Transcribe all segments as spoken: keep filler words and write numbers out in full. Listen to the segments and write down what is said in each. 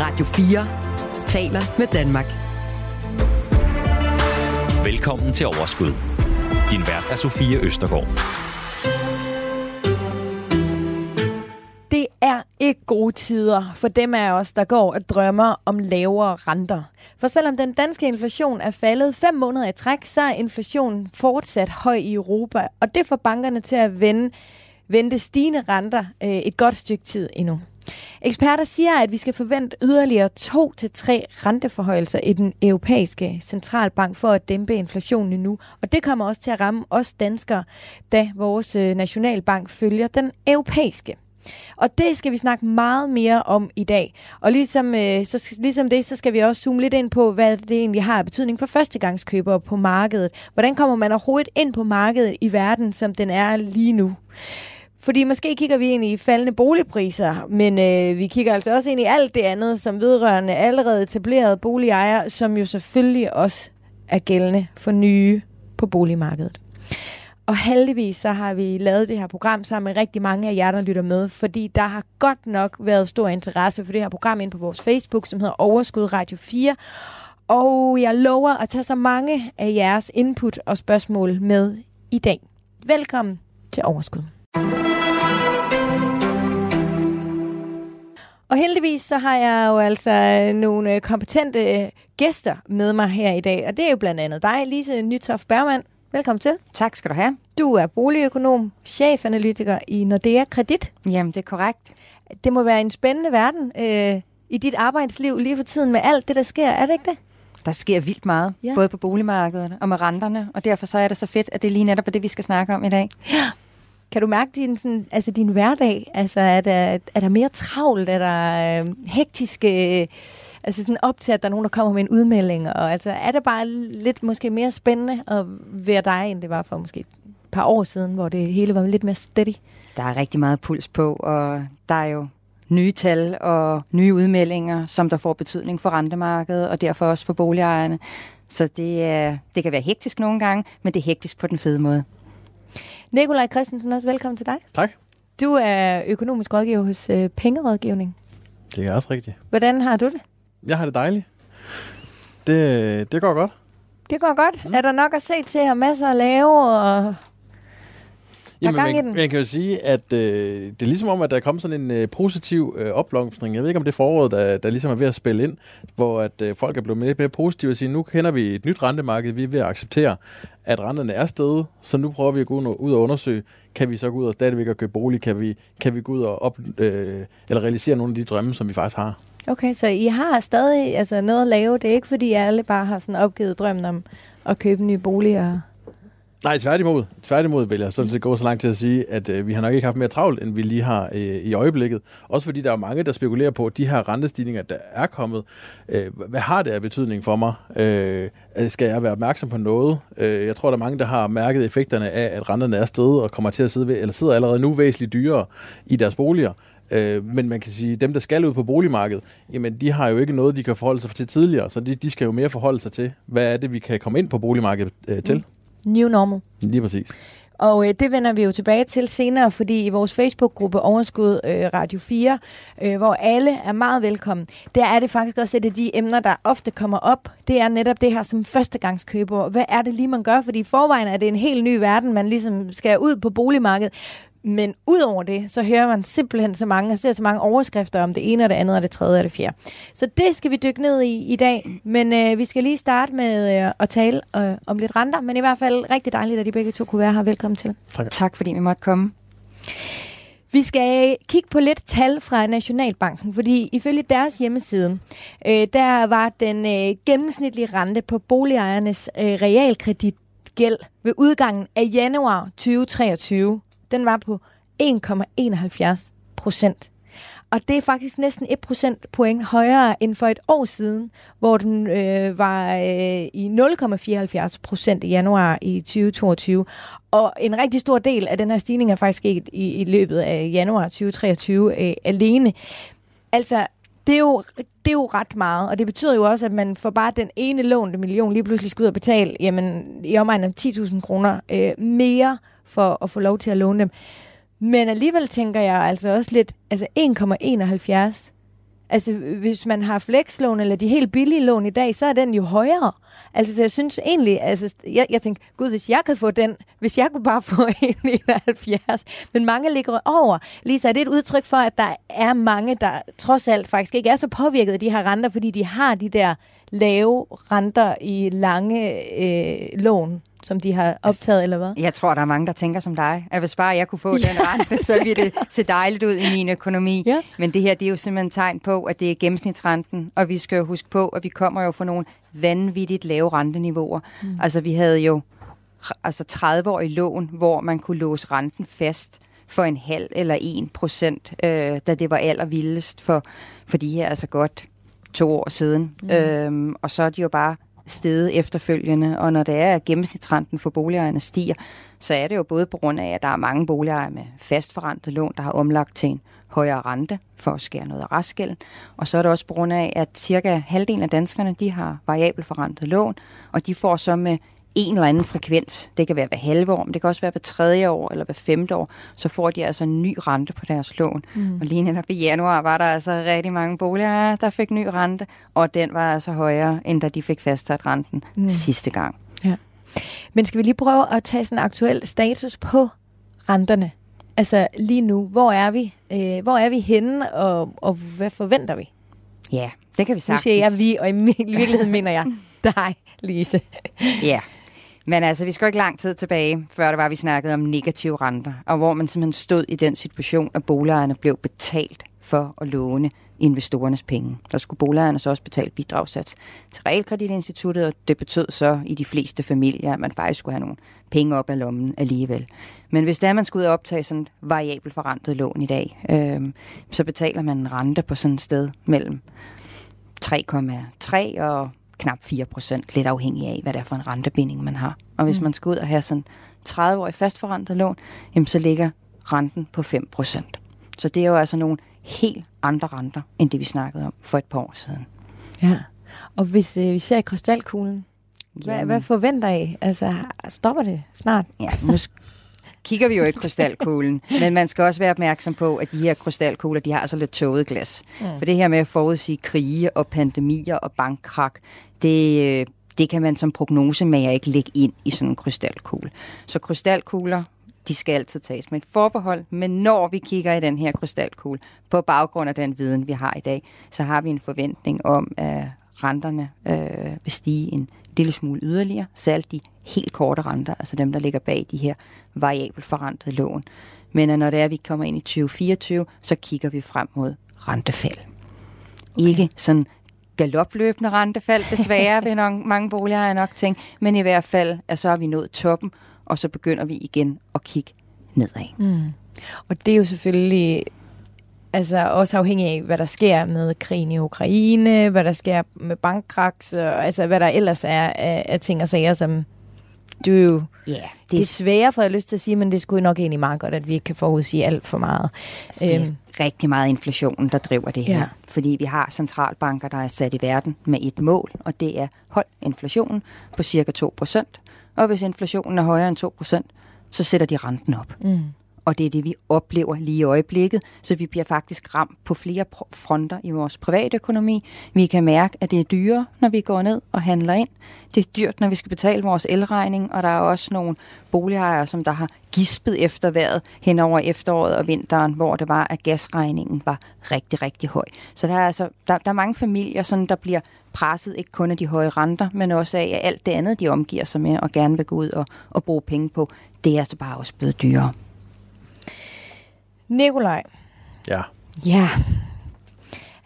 Radio fire taler med Danmark. Velkommen til Overskud. Din vært er Sofie Østergaard. Det er ikke gode tider for dem af os, der går og drømmer om lavere renter. For selvom den danske inflation er faldet fem måneder i træk, så er inflationen fortsat høj i Europa. Og det får bankerne til at vende, vente stigende renter øh, et godt stykke tid endnu. Eksperter siger, at vi skal forvente yderligere to til tre renteforhøjelser i den europæiske centralbank for at dæmpe inflationen nu. Og det kommer også til at ramme os danskere, da vores nationalbank følger den europæiske. Og det skal vi snakke meget mere om i dag. Og ligesom, øh, så, ligesom det, så skal vi også zoome lidt ind på, hvad det egentlig har af betydning for førstegangskøbere på markedet. Hvordan kommer man overhovedet ind på markedet i verden, som den er lige nu? Fordi måske kigger vi ind i faldende boligpriser, men øh, vi kigger altså også ind i alt det andet, som vedrørende allerede etablerede boligejere, som jo selvfølgelig også er gældende for nye på boligmarkedet. Og heldigvis så har vi lavet det her program sammen med rigtig mange af jer, der lytter med, fordi der har godt nok været stor interesse for det her program inde på vores Facebook, som hedder Overskud Radio fire. Og jeg lover at tage så mange af jeres input og spørgsmål med i dag. Velkommen til Overskud. Og heldigvis så har jeg jo altså nogle kompetente gæster med mig her i dag, og det er jo blandt andet dig, Lise Nytoft Bergman. Velkommen til. Tak skal du have. Du er boligøkonom, chefanalytiker i Nordea Kredit. Jamen, det er korrekt. Det må være en spændende verden øh, i dit arbejdsliv lige for tiden med alt det, der sker. Er det ikke det? Der sker vildt meget, ja. Både på boligmarkedet og med renterne, og derfor så er det så fedt, at det er lige netop det, vi skal snakke om i dag. Ja. Kan du mærke din, sådan, altså din hverdag? Altså, er der, er der mere travlt? Er der øh, hektiske... Øh, Altså sådan op til, at der er nogen, der kommer med en udmelding. Og altså, er det bare lidt måske mere spændende at være dig, end det var for måske et par år siden, hvor det hele var lidt mere steady? Der er rigtig meget puls på, og der er jo nye tal og nye udmeldinger, som der får betydning for rentemarkedet, og derfor også for boligejerne. Så det, det kan være hektisk nogle gange, men det er hektisk på den fede måde. Nicolaj Christensen, også velkommen til dig. Tak. Du er økonomisk rådgiver hos Pengerådgivning. Det er også rigtigt. Hvordan har du det? Jeg har det dejligt. Det, det går godt. Det går godt. Mm. Er der nok at se til og masser at lave? Og... Jamen, gang man, man kan jo sige, at øh, det er ligesom om, at der er kommet sådan en øh, positiv øh, opblomstring. Jeg ved ikke, om det er foråret, der, der ligesom er ved at spille ind, hvor at, øh, folk er blevet mere, mere positive og siger, nu kender vi et nyt rentemarked, vi er ved at acceptere, at renterne er steget, så nu prøver vi at gå ud og undersøge, kan vi så gå ud og stadigvæk og købe bolig, kan vi, kan vi gå ud og op, øh, eller realisere nogle af de drømme, som vi faktisk har. Okay, så I har stadig altså, noget at lave. Det er ikke, fordi alle bare har sådan opgivet drømmen om at købe nye boliger? Nej, tværtimod. Tværtimod vil jeg sådan set gå så langt til at sige, at øh, vi har nok ikke haft mere travlt, end vi lige har øh, i øjeblikket. Også fordi der er mange, der spekulerer på, at de her rentestigninger, der er kommet, øh, hvad har det af betydning for mig? Øh, skal jeg være opmærksom på noget? Øh, jeg tror, der er mange, der har mærket effekterne af, at renterne er steget og kommer til at sidde ved, eller sidder allerede nu væsentligt dyrere i deres boliger. Men man kan sige, at dem, der skal ud på boligmarkedet, jamen de har jo ikke noget, de kan forholde sig til tidligere, så de, de skal jo mere forholde sig til, hvad er det, vi kan komme ind på boligmarkedet øh, til. New normal. Lige præcis. Og øh, det vender vi jo tilbage til senere, fordi i vores Facebook-gruppe Overskud øh, Radio fire, øh, hvor alle er meget velkommen, der er det faktisk også et af de emner, der ofte kommer op. Det er netop det her som førstegangskøber. Hvad er det lige, man gør? Fordi i forvejen er det en helt ny verden, man ligesom skal ud på boligmarkedet. Men udover det, så hører man simpelthen så mange og ser så mange overskrifter om det ene og det andet og det tredje og det fjerde. Så det skal vi dykke ned i i dag, men øh, vi skal lige starte med øh, at tale øh, om lidt renter, men i hvert fald rigtig dejligt, at I begge to kunne være her. Velkommen til. Tak, tak fordi vi måtte komme. Vi skal kigge på lidt tal fra Nationalbanken, fordi ifølge deres hjemmeside, øh, der var den øh, gennemsnitlige rente på boligejernes øh, realkreditgæld ved udgangen af januar tyve treogtyve. Den var på en komma enoghalvfjerds procent. Og det er faktisk næsten et procentpoint højere end for et år siden, hvor den øh, var øh, i nul komma fireoghalvfjerds procent i januar i tyve toogtyve. Og en rigtig stor del af den her stigning er faktisk sket i, i løbet af januar tyve treogtyve øh, alene. Altså, det er, jo, det er jo ret meget, og det betyder jo også, at man får bare den ene lånte million lige pludselig skal ud og betale jamen, i omegn af ti tusind kroner øh, mere for at få lov til at låne dem. Men alligevel tænker jeg altså også lidt, altså en komma enoghalvfjerds Altså, hvis man har flexlån eller de helt billige lån i dag, så er den jo højere. Altså, så jeg synes egentlig, altså, jeg, jeg tænkte, gud, hvis jeg kan få den, hvis jeg kunne bare få en i halvfjerds, men mange ligger over. Lise, er det et udtryk for, at der er mange, der trods alt faktisk ikke er så påvirket af de her renter, fordi de har de der lave renter i lange øh, lån, som de har optaget, eller hvad? Jeg tror, der er mange, der tænker som dig. At hvis bare jeg kunne få ja, den rente, så ville det se dejligt ud i min økonomi. Ja. Men det her, det er jo simpelthen tegn på, at det er gennemsnitsrenten, og vi skal jo huske på, at vi kommer jo fra nogle vanvittigt lave renteniveauer. Mm. Altså, vi havde jo altså tredive-årige lån, hvor man kunne låse renten fast for en halv eller en procent, øh, da det var allervildest for, for de her altså godt to år siden. Mm. Øhm, og så er de jo bare steget efterfølgende, og når det er, at gennemsnitsrenten for boligejerne stiger, så er det jo både på grund af, at der er mange boligejere med fastforrentet lån, der har omlagt til en højere rente for at skære noget af restgælden, og så er det også på grund af, at cirka halvdelen af danskerne, de har variabelt forrentet lån, og de får så med en eller anden frekvens, det kan være hver halve år, men det kan også være hver tredje år eller hver femte år, så får de altså en ny rente på deres lån. Mm. Og lige netop i januar var der altså rigtig mange boliger, der fik ny rente, og den var altså højere, end da de fik fastsat renten mm. sidste gang. Ja. Men skal vi lige prøve at tage sådan en aktuel status på renterne? Altså lige nu, hvor er vi? Øh, hvor er vi henne, og, og hvad forventer vi? Ja, det kan vi sagtens. Nu siger jeg vi, og i virkeligheden mener jeg dig, Lise. Ja. yeah. Men altså, vi skal jo ikke lang tid tilbage, før det var, vi snakkede om negative renter, og hvor man simpelthen stod i den situation, at boligejerne blev betalt for at låne investorernes penge. Der skulle boligejerne så også betale bidragssats til Realkreditinstituttet, og det betød så i de fleste familier, at man faktisk skulle have nogle penge op af lommen alligevel. Men hvis der man skulle ud og optage sådan et variabelt forrentet lån i dag, øh, så betaler man en rente på sådan et sted mellem tre komma tre og knap fire procent, lidt afhængig af, hvad det er for en rentebinding, man har. Og hvis mm. man skal ud og have sådan tredive-årig fastforrentet lån, jamen så ligger renten på fem procent. Så det er jo altså nogle helt andre renter, end det vi snakkede om for et par år siden. Ja, og hvis øh, vi ser i krystalkuglen, hvad, hvad forventer I? Altså, stopper det snart? Ja, nu kigger vi jo i krystalkuglen, men man skal også være opmærksom på, at de her krystalkugler, de har altså lidt tåget glas. Mm. For det her med at forudsige krige og pandemier og bankkrak, det, det kan man som prognosemager ikke lægge ind i sådan en krystalkugle. Så krystalkugler, de skal altid tages med et forbehold, men når vi kigger i den her krystalkugle, på baggrund af den viden, vi har i dag, så har vi en forventning om, at renterne øh, vil stige en lille smule yderligere, særligt de helt korte renter, altså dem, der ligger bag de her variabelt forrentede lån. Men når det er, at vi kommer ind i tyve fireogtyve, så kigger vi frem mod rentefald. Okay. Ikke sådan galopløbende rentefald, desværre, vil nok, mange boligejere nok tænke, men i hvert fald, at så er vi nået toppen, og så begynder vi igen at kigge nedad. Mm. Og det er jo selvfølgelig altså også afhængig af, hvad der sker med krigen i Ukraine, hvad der sker med bankkraks, og altså hvad der ellers er af, af ting og sager, som du jo... Yeah, det, det er svære, for jeg lyst til at sige, men det skulle nok egentlig meget godt, at vi ikke kan forudsige alt for meget. Altså, det er æm. rigtig meget inflationen, der driver det her. Ja. Fordi vi har centralbanker, der er sat i verden med et mål, og det er hold inflationen på cirka to procent. Og hvis inflationen er højere end to procent, så sætter de renten op. Mm. Og det er det, vi oplever lige i øjeblikket, så vi bliver faktisk ramt på flere fronter i vores private økonomi. Vi kan mærke, at det er dyrere, når vi går ned og handler ind. Det er dyrt, når vi skal betale vores elregning, og der er også nogle boligejere, som der har gispet efter vejret hen over efteråret og vinteren, hvor det var, at gasregningen var rigtig, rigtig høj. Så der er, altså, der, der er mange familier, sådan, der bliver presset ikke kun af de høje renter, men også af at alt det andet, de omgiver sig med og gerne vil gå ud og, og bruge penge på. Det er altså bare også blevet dyrere. Nicolaj. Ja. Ja.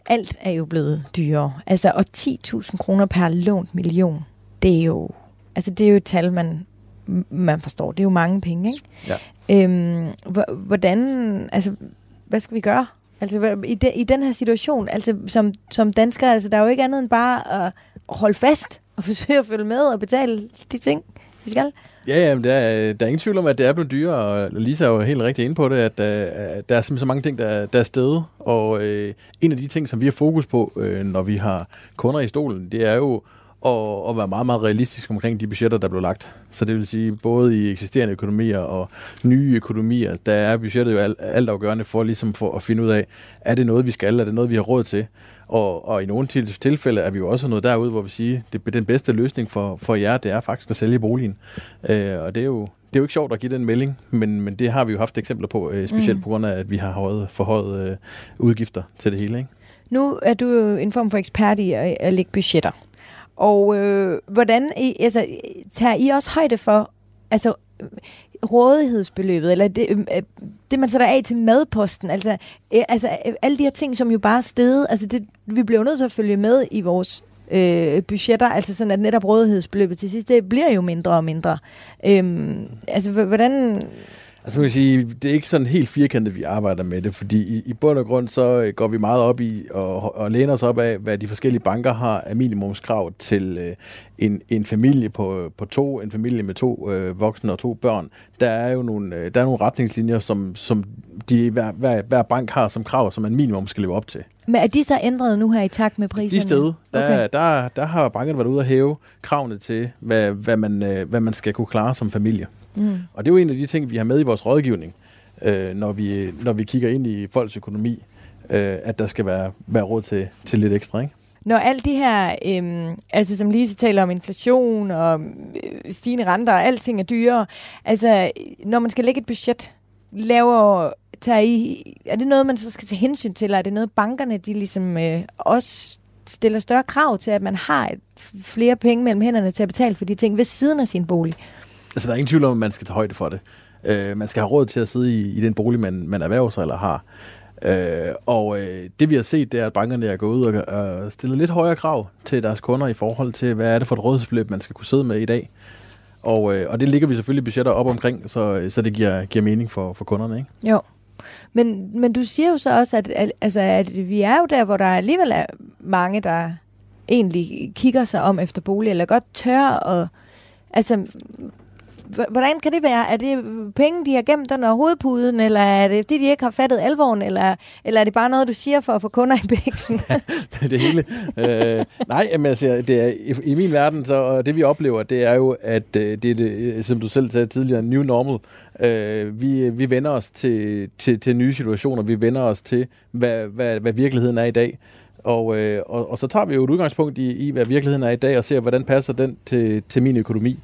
Alt er jo blevet dyrere. Altså, og ti tusind kroner per lånt million, det er jo, altså, det er jo et tal, man, man forstår. Det er jo mange penge, ikke? Ja. Øhm, hvordan, altså, hvad skal vi gøre? Altså, i, de, i den her situation, altså, som, som danskere, altså, der er jo ikke andet end bare at holde fast og forsøge at følge med og betale de ting, vi skal. Ja, jamen, der, er, der er ingen tvivl om, at det er blevet dyrere, og Lise er jo helt rigtig inde på det, at, at der er simpelthen så mange ting, der, der er stedet, og øh, en af de ting, som vi har fokus på, øh, når vi har kunder i stolen, det er jo og, og være meget, meget realistisk omkring de budgetter, der blev lagt. Så det vil sige, både i eksisterende økonomier og nye økonomier, der er budgettet jo alt, altafgørende for, ligesom for at finde ud af, er det noget, vi skal, er det noget, vi har råd til? Og, og i nogle tilfælde er vi jo også noget derude, hvor vi siger, det den bedste løsning for, for jer, det er faktisk at sælge boligen. Øh, og det er jo... Det er jo ikke sjovt at give den melding, men, men det har vi jo haft eksempler på, specielt mm. på grund af, at vi har højet, forhøjet øh, udgifter til det hele. Ikke? Nu er du jo en form for ekspert i at, at lægge budgetter. Og øh, hvordan I, altså, tager I også højde for altså, rådighedsbeløbet, eller det, øh, det man sætter af til madposten? Altså, øh, altså alle de her ting, som jo bare er steget. Altså, det, vi bliver jo nødt til at følge med i vores Øh, budgetter, altså sådan at netop rådighedsbeløbet til sidst, det bliver jo mindre og mindre. Øhm, altså, hvordan... Altså, man kan sige, det er ikke sådan helt firkantet, vi arbejder med det, fordi i, i bund og grund, så går vi meget op i og, og læner os op af, hvad de forskellige banker har af minimumskrav til øh, en, en familie på, på to, en familie med to øh, voksne og to børn. Der er jo nogle, øh, der er nogle retningslinjer, som, som de, hver, hver, hver bank har som krav, som man minimum skal leve op til. Men er de så ændret nu her i takt med priserne? De steder, der, okay. der, der, der har bankerne været ude at hæve kravene til, hvad, hvad, man, hvad man skal kunne klare som familie. Mm. Og det er jo en af de ting, vi har med i vores rådgivning, øh, når, vi, når vi kigger ind i folks økonomi, øh, at der skal være, være råd til, til lidt ekstra, ikke? Når alt det her, øh, altså som Lise taler om inflation og stigende renter og alting er dyrere, altså når man skal lægge et budget, laver... Tager I, er det noget, man så skal tage hensyn til, eller er det noget, bankerne de ligesom, øh, også stiller større krav til, at man har et, flere penge mellem hænderne til at betale for de ting ved siden af sin bolig? Altså, der er ingen tvivl om, at man skal tage højde for det. Øh, man skal have råd til at sidde i, i den bolig, man, man erhverver sig eller har. Øh, og øh, det, vi har set, det er, at bankerne er gået ud og, og stillet lidt højere krav til deres kunder i forhold til, hvad er det for et rådighedsbeløb, man skal kunne sidde med i dag. Og, øh, og det ligger vi selvfølgelig budgetter op omkring, så, så det giver, giver mening for, for kunderne, ikke? Jo. Men, men du siger jo så også, at, at, altså, at vi er jo der, hvor der alligevel er mange, der egentlig kigger sig om efter bolig, eller godt tør. Og, altså, hvordan kan det være? Er det penge, de har gemt under hovedpuden, eller er det fordi, de ikke har fattet alvoren, eller, eller er det bare noget, du siger for at få kunder i bæksen? Ja, det er det hele. øh, nej, men altså, det er, i, i min verden, så det vi oplever, det er jo, at det er det, som du selv sagde tidligere, new normal. Øh, vi, vi vender os til, til, til nye situationer, vi vender os til, hvad, hvad, hvad virkeligheden er i dag. Og, øh, og, og så tager vi jo et udgangspunkt i, i, hvad virkeligheden er i dag, og ser, hvordan passer den til, til min økonomi.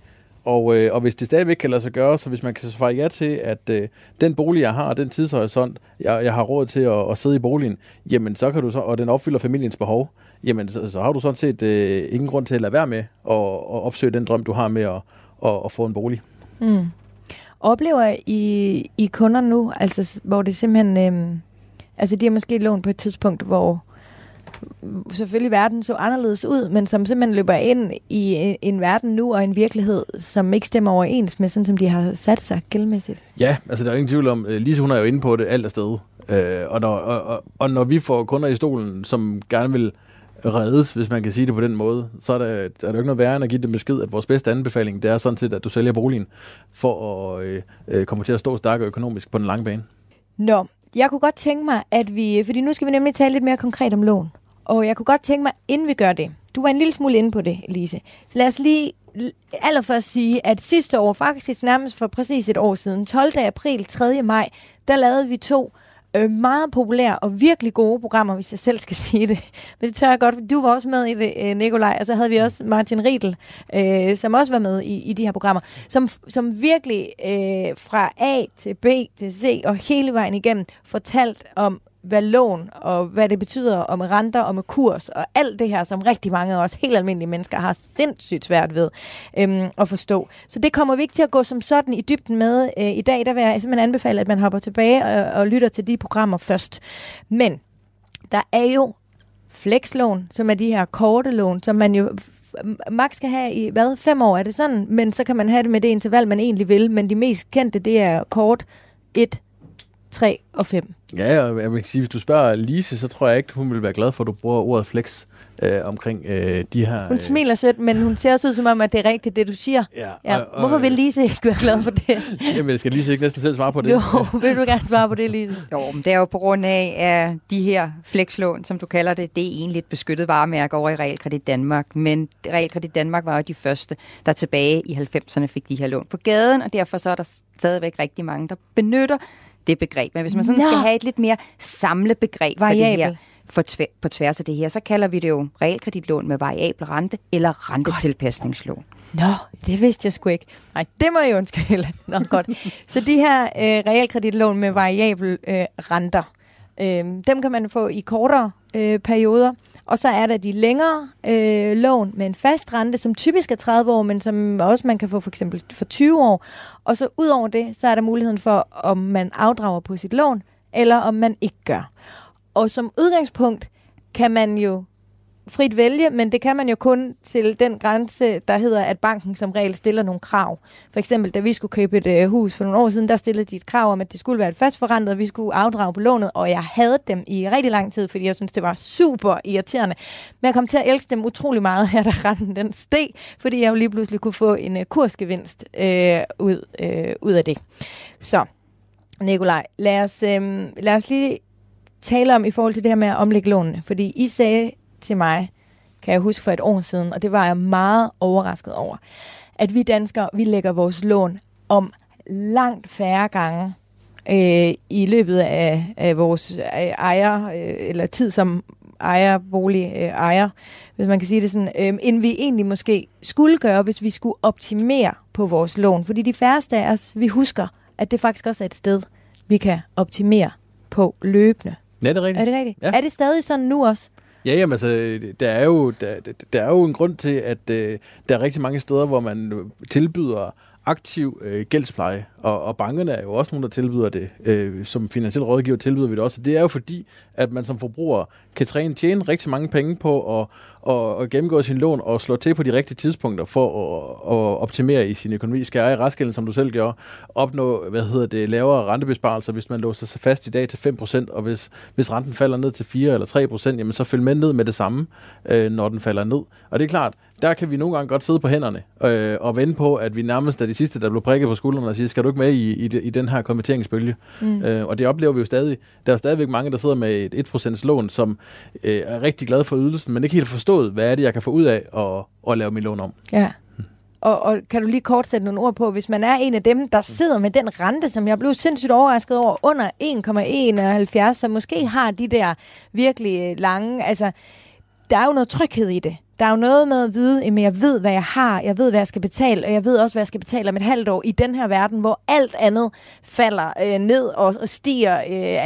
Og, øh, og hvis det stadigvæk kan lade sig gøre, så hvis man kan svare ja til, at øh, den bolig, jeg har, og den tidshorisont, jeg, jeg har råd til at, at sidde i boligen, jamen så kan du så, og den opfylder familiens behov, jamen så, så har du sådan set øh, ingen grund til at lade være med at, at opsøge den drøm, du har med at, at, at få en bolig. Mm. Oplever I, I kunder nu, altså hvor det simpelthen, øh, altså de har måske lånt på et tidspunkt, hvor selvfølgelig verden så anderledes ud, men som simpelthen løber ind i en, en verden nu og en virkelighed, som ikke stemmer overens med sådan, som de har sat sig gældmæssigt? Ja, altså der er ingen tvivl om, Lise hun er jo inde på det alt af sted, øh, og, når, og, og når vi får kunder i stolen, som gerne vil reddes, hvis man kan sige det på den måde, så er der, er der jo ikke noget værre end at give dem besked, at vores bedste anbefaling, det er sådan set, at du sælger boligen for at øh, øh, komme til at stå stærkere økonomisk på den lange bane. Nå, jeg kunne godt tænke mig, at vi, fordi nu skal vi nemlig tale lidt mere konkret om lån. Og jeg kunne godt tænke mig, inden vi gør det, du var en lille smule inde på det, Lise. Så lad os lige allerførst sige, at sidste år, faktisk nærmest for præcis et år siden, tolvte april, tredje maj, der lavede vi to øh, meget populære og virkelig gode programmer, hvis jeg selv skal sige det. Men det tør jeg godt, for du var også med i det, Nicolaj, og så havde vi også Martin Riedel, øh, som også var med i, i de her programmer, som, som virkelig øh, fra A til B til C og hele vejen igennem fortalt om, hvad lån og hvad det betyder, og med renter og med kurs og alt det her, som rigtig mange af os helt almindelige mennesker har sindssygt svært ved øhm, at forstå. Så det kommer vi ikke til at gå som sådan i dybden med øh, i dag. Der vil jeg simpelthen anbefale, at man hopper tilbage og, og lytter til de programmer først. Men der er jo flekslån, som er de her korte lån, som man jo max skal have i, hvad, fem år er det sådan? Men så kan man have det med det interval, man egentlig vil, men de mest kendte, det er kort et tre og fem. Ja, og jeg vil sige, hvis du spørger Lise, så tror jeg ikke, hun vil være glad for, at du bruger ordet flex øh, omkring øh, de her... Øh... Hun smiler sødt, men hun ser også ud som om, at det er rigtigt, det du siger. Ja, ja. Og, og, Hvorfor vil Lise ikke være glad for det? Jamen, skal Lise ikke næsten selv svare på det? Jo, vil du gerne svare på det, Lise? Jo, men det er jo på grund af, at de her flexlån, som du kalder det, det er egentlig et beskyttet varemærke over i Realkredit Danmark. Men Realkredit Danmark var jo de første, der tilbage i halvfemserne fik de her lån på gaden, og derfor så er der stadigvæk rigtig mange, der benytter det begreb. Men hvis man sådan ja. skal have et lidt mere samlebegreb for det her, for tv- på tværs af det her, så kalder vi det jo realkreditlån med variabel rente eller rentetilpasningslån. Nå, det vidste jeg sgu ikke. Nej, det må jeg undskylde. Nå, godt. Så de her øh, realkreditlån med variabel øh, renter, øh, dem kan man få i kortere øh, perioder. Og så er der de længere øh, lån med en fast rente, som typisk er tredive år, men som også man kan få for eksempel for tyve år. Og så ud over det, så er der muligheden for, om man afdrager på sit lån, eller om man ikke gør. Og som udgangspunkt kan man jo frit vælge, men det kan man jo kun til den grænse, der hedder, at banken som regel stiller nogle krav. For eksempel, da vi skulle købe et øh, hus for nogle år siden, der stillede de et krav om, at det skulle være et fastforrentet, og vi skulle afdrage på lånet, og jeg havde dem i rigtig lang tid, fordi jeg synes det var super irriterende. Men jeg kom til at elske dem utrolig meget her, da renten den steg, fordi jeg jo lige pludselig kunne få en øh, kursgevinst øh, ud, øh, ud af det. Så, Nicolaj, lad os, øh, lad os lige tale om i forhold til det her med at omlægge lånene, fordi I sagde til mig, kan jeg huske for et år siden, og det var jeg meget overrasket over, at vi danskere, vi lægger vores lån om langt færre gange øh, i løbet af, af vores øh, ejer, øh, eller tid som ejer, bolig øh, ejer, hvis man kan sige det sådan, øh, end vi egentlig måske skulle gøre, hvis vi skulle optimere på vores lån. Fordi de færreste af os, vi husker, at det faktisk også er et sted, vi kan optimere på løbende. Ja, det er rigtigt. Er det rigtigt? Ja. Er det stadig sådan nu også? Ja, jamen altså, der er jo, der, der er jo en grund til, at øh, der er rigtig mange steder, hvor man tilbyder aktiv øh, gældspleje, og, og bankerne er jo også nogle, der tilbyder det. Øh, som finansiel rådgiver tilbyder vi det også. Det er jo fordi, at man som forbruger kan træne, tjene rigtig mange penge på at, at, at gennemgå sin lån og slå til på de rigtige tidspunkter for at, at optimere i sin økonomi. Skære i restgælden, som du selv gjorde, opnå, hvad hedder det, lavere rentebesparelser, hvis man låser sig fast i dag til fem procent, og hvis, hvis renten falder ned til fire eller tre procent, jamen så følg med ned med det samme, øh, når den falder ned. Og det er klart, der kan vi nogle gange godt sidde på hænderne øh, og vende på, at vi nærmest er de sidste, der blev prikket på skuldrene og siger, skal du ikke med i, i, i den her konverteringsbølge? Mm. Øh, og det oplever vi jo stadig. Der er stadigvæk mange, der sidder med et et procent lån, som øh, er rigtig glade for ydelsen, men ikke helt forstået, hvad er det, jeg kan få ud af at, at lave mit lån om. Ja. Mm. Og, og kan du lige kort sætte nogle ord på, hvis man er en af dem, der sidder med den rente, som jeg blev sindssygt overrasket over, under en komma enoghalvfjerds, så måske har de der virkelig lange, altså, der er jo noget tryghed i det. Der er jo noget med at vide, at jeg ved, hvad jeg har, jeg ved, hvad jeg skal betale, og jeg ved også, hvad jeg skal betale om et halvt år i den her verden, hvor alt andet falder øh, ned og, og stiger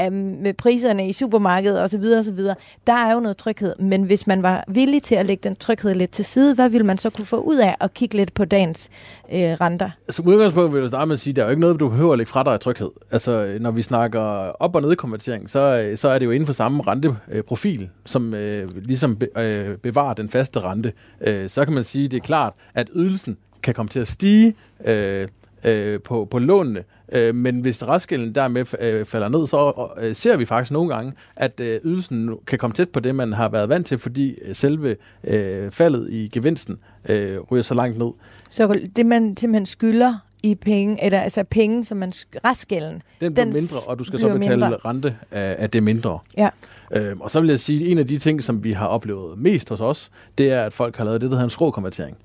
øh, med priserne i supermarkedet osv. osv. Der er jo noget tryghed, men hvis man var villig til at lægge den tryghed lidt til side, hvad ville man så kunne få ud af at kigge lidt på dagens øh, renter? Som udgangspunkt vil jeg starte med at sige, at der er jo ikke noget, du behøver at lægge fra dig af tryghed. Altså, når vi snakker op- og nedkonvertering, så, så er det jo inden for samme renteprofil, som øh, ligesom be, øh, bevarer den faste rente, øh, så kan man sige, at det er klart, at ydelsen kan komme til at stige øh, øh, på, på lånene, øh, men hvis restgælden dermed øh, falder ned, så øh, ser vi faktisk nogle gange, at øh, ydelsen kan komme tæt på det, man har været vant til, fordi selve øh, faldet i gevinsten øh, ryger så langt ned. Så det, man simpelthen skylder i penge, eller altså penge, som man restgælden, den bliver den mindre, og du skal så betale mindre rente af, af det mindre. Ja. Øhm, og så vil jeg sige, at en af de ting, som vi har oplevet mest hos os, det er, at folk har lavet det, der hedder en skråkonvertering.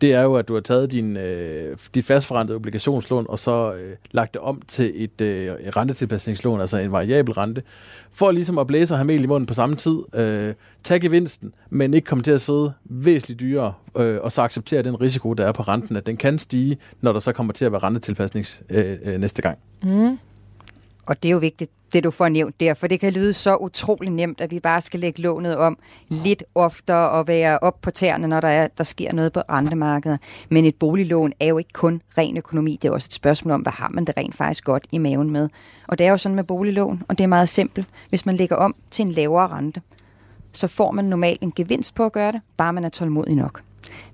Det er jo, at du har taget din, øh, dit fastforrentede obligationslån, og så øh, lagt det om til et øh, rentetilpasningslån, altså en variabel rente, for ligesom at blæse og have mel i munden på samme tid, øh, tage gevinsten, men ikke komme til at sidde væsentligt dyrere, øh, og så acceptere den risiko, der er på renten, at den kan stige, når der så kommer til at være rentetilpasning øh, øh, næste gang. Mm. Og det er jo vigtigt, det du får nævnt der, for det kan lyde så utrolig nemt, at vi bare skal lægge lånet om lidt oftere og være op på tæerne, når der, er, der sker noget på rentemarkedet. Men et boliglån er jo ikke kun ren økonomi, det er også et spørgsmål om, hvad har man det rent faktisk godt i maven med. Og det er jo sådan med boliglån, og det er meget simpelt. Hvis man lægger om til en lavere rente, så får man normalt en gevinst på at gøre det, bare man er tålmodig nok.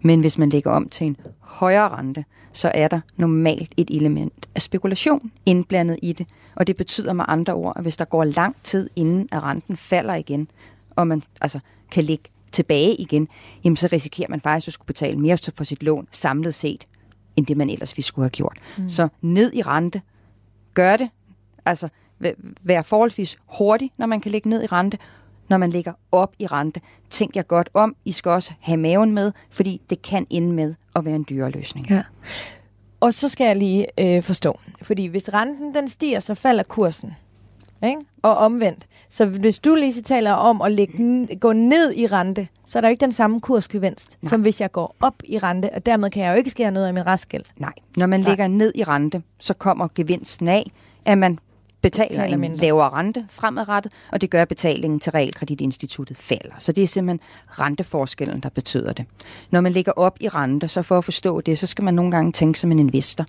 Men hvis man lægger om til en højere rente, så er der normalt et element af spekulation indblandet i det. Og det betyder med andre ord, at hvis der går lang tid inden, at renten falder igen, og man altså kan ligge tilbage igen, jamen så risikerer man faktisk at skulle betale mere for sit lån samlet set, end det man ellers vi skulle have gjort. Mm. Så ned i rente, gør det, altså være forholdsvis hurtig, når man kan ligge ned i rente. Når man ligger op i rente, tænk jer godt om, I skal også have maven med, fordi det kan ende med at være en dyrere løsning. Ja. Og så skal jeg lige øh, forstå, fordi hvis renten den stiger, så falder kursen. Ikke? Og omvendt. Så hvis du lige taler om at lægge, gå ned i rente, så er der jo ikke den samme kursgevinst, som hvis jeg går op i rente, og dermed kan jeg jo ikke skære noget af min restgæld. Nej, når man Nej. ligger ned i rente, så kommer gevinsten af, at man betaler en lavere rente fremadrettet, og det gør, at betalingen til Realkreditinstituttet falder. Så det er simpelthen renteforskellen, der betyder det. Når man ligger op i rente, så for at forstå det, så skal man nogle gange tænke som en investor.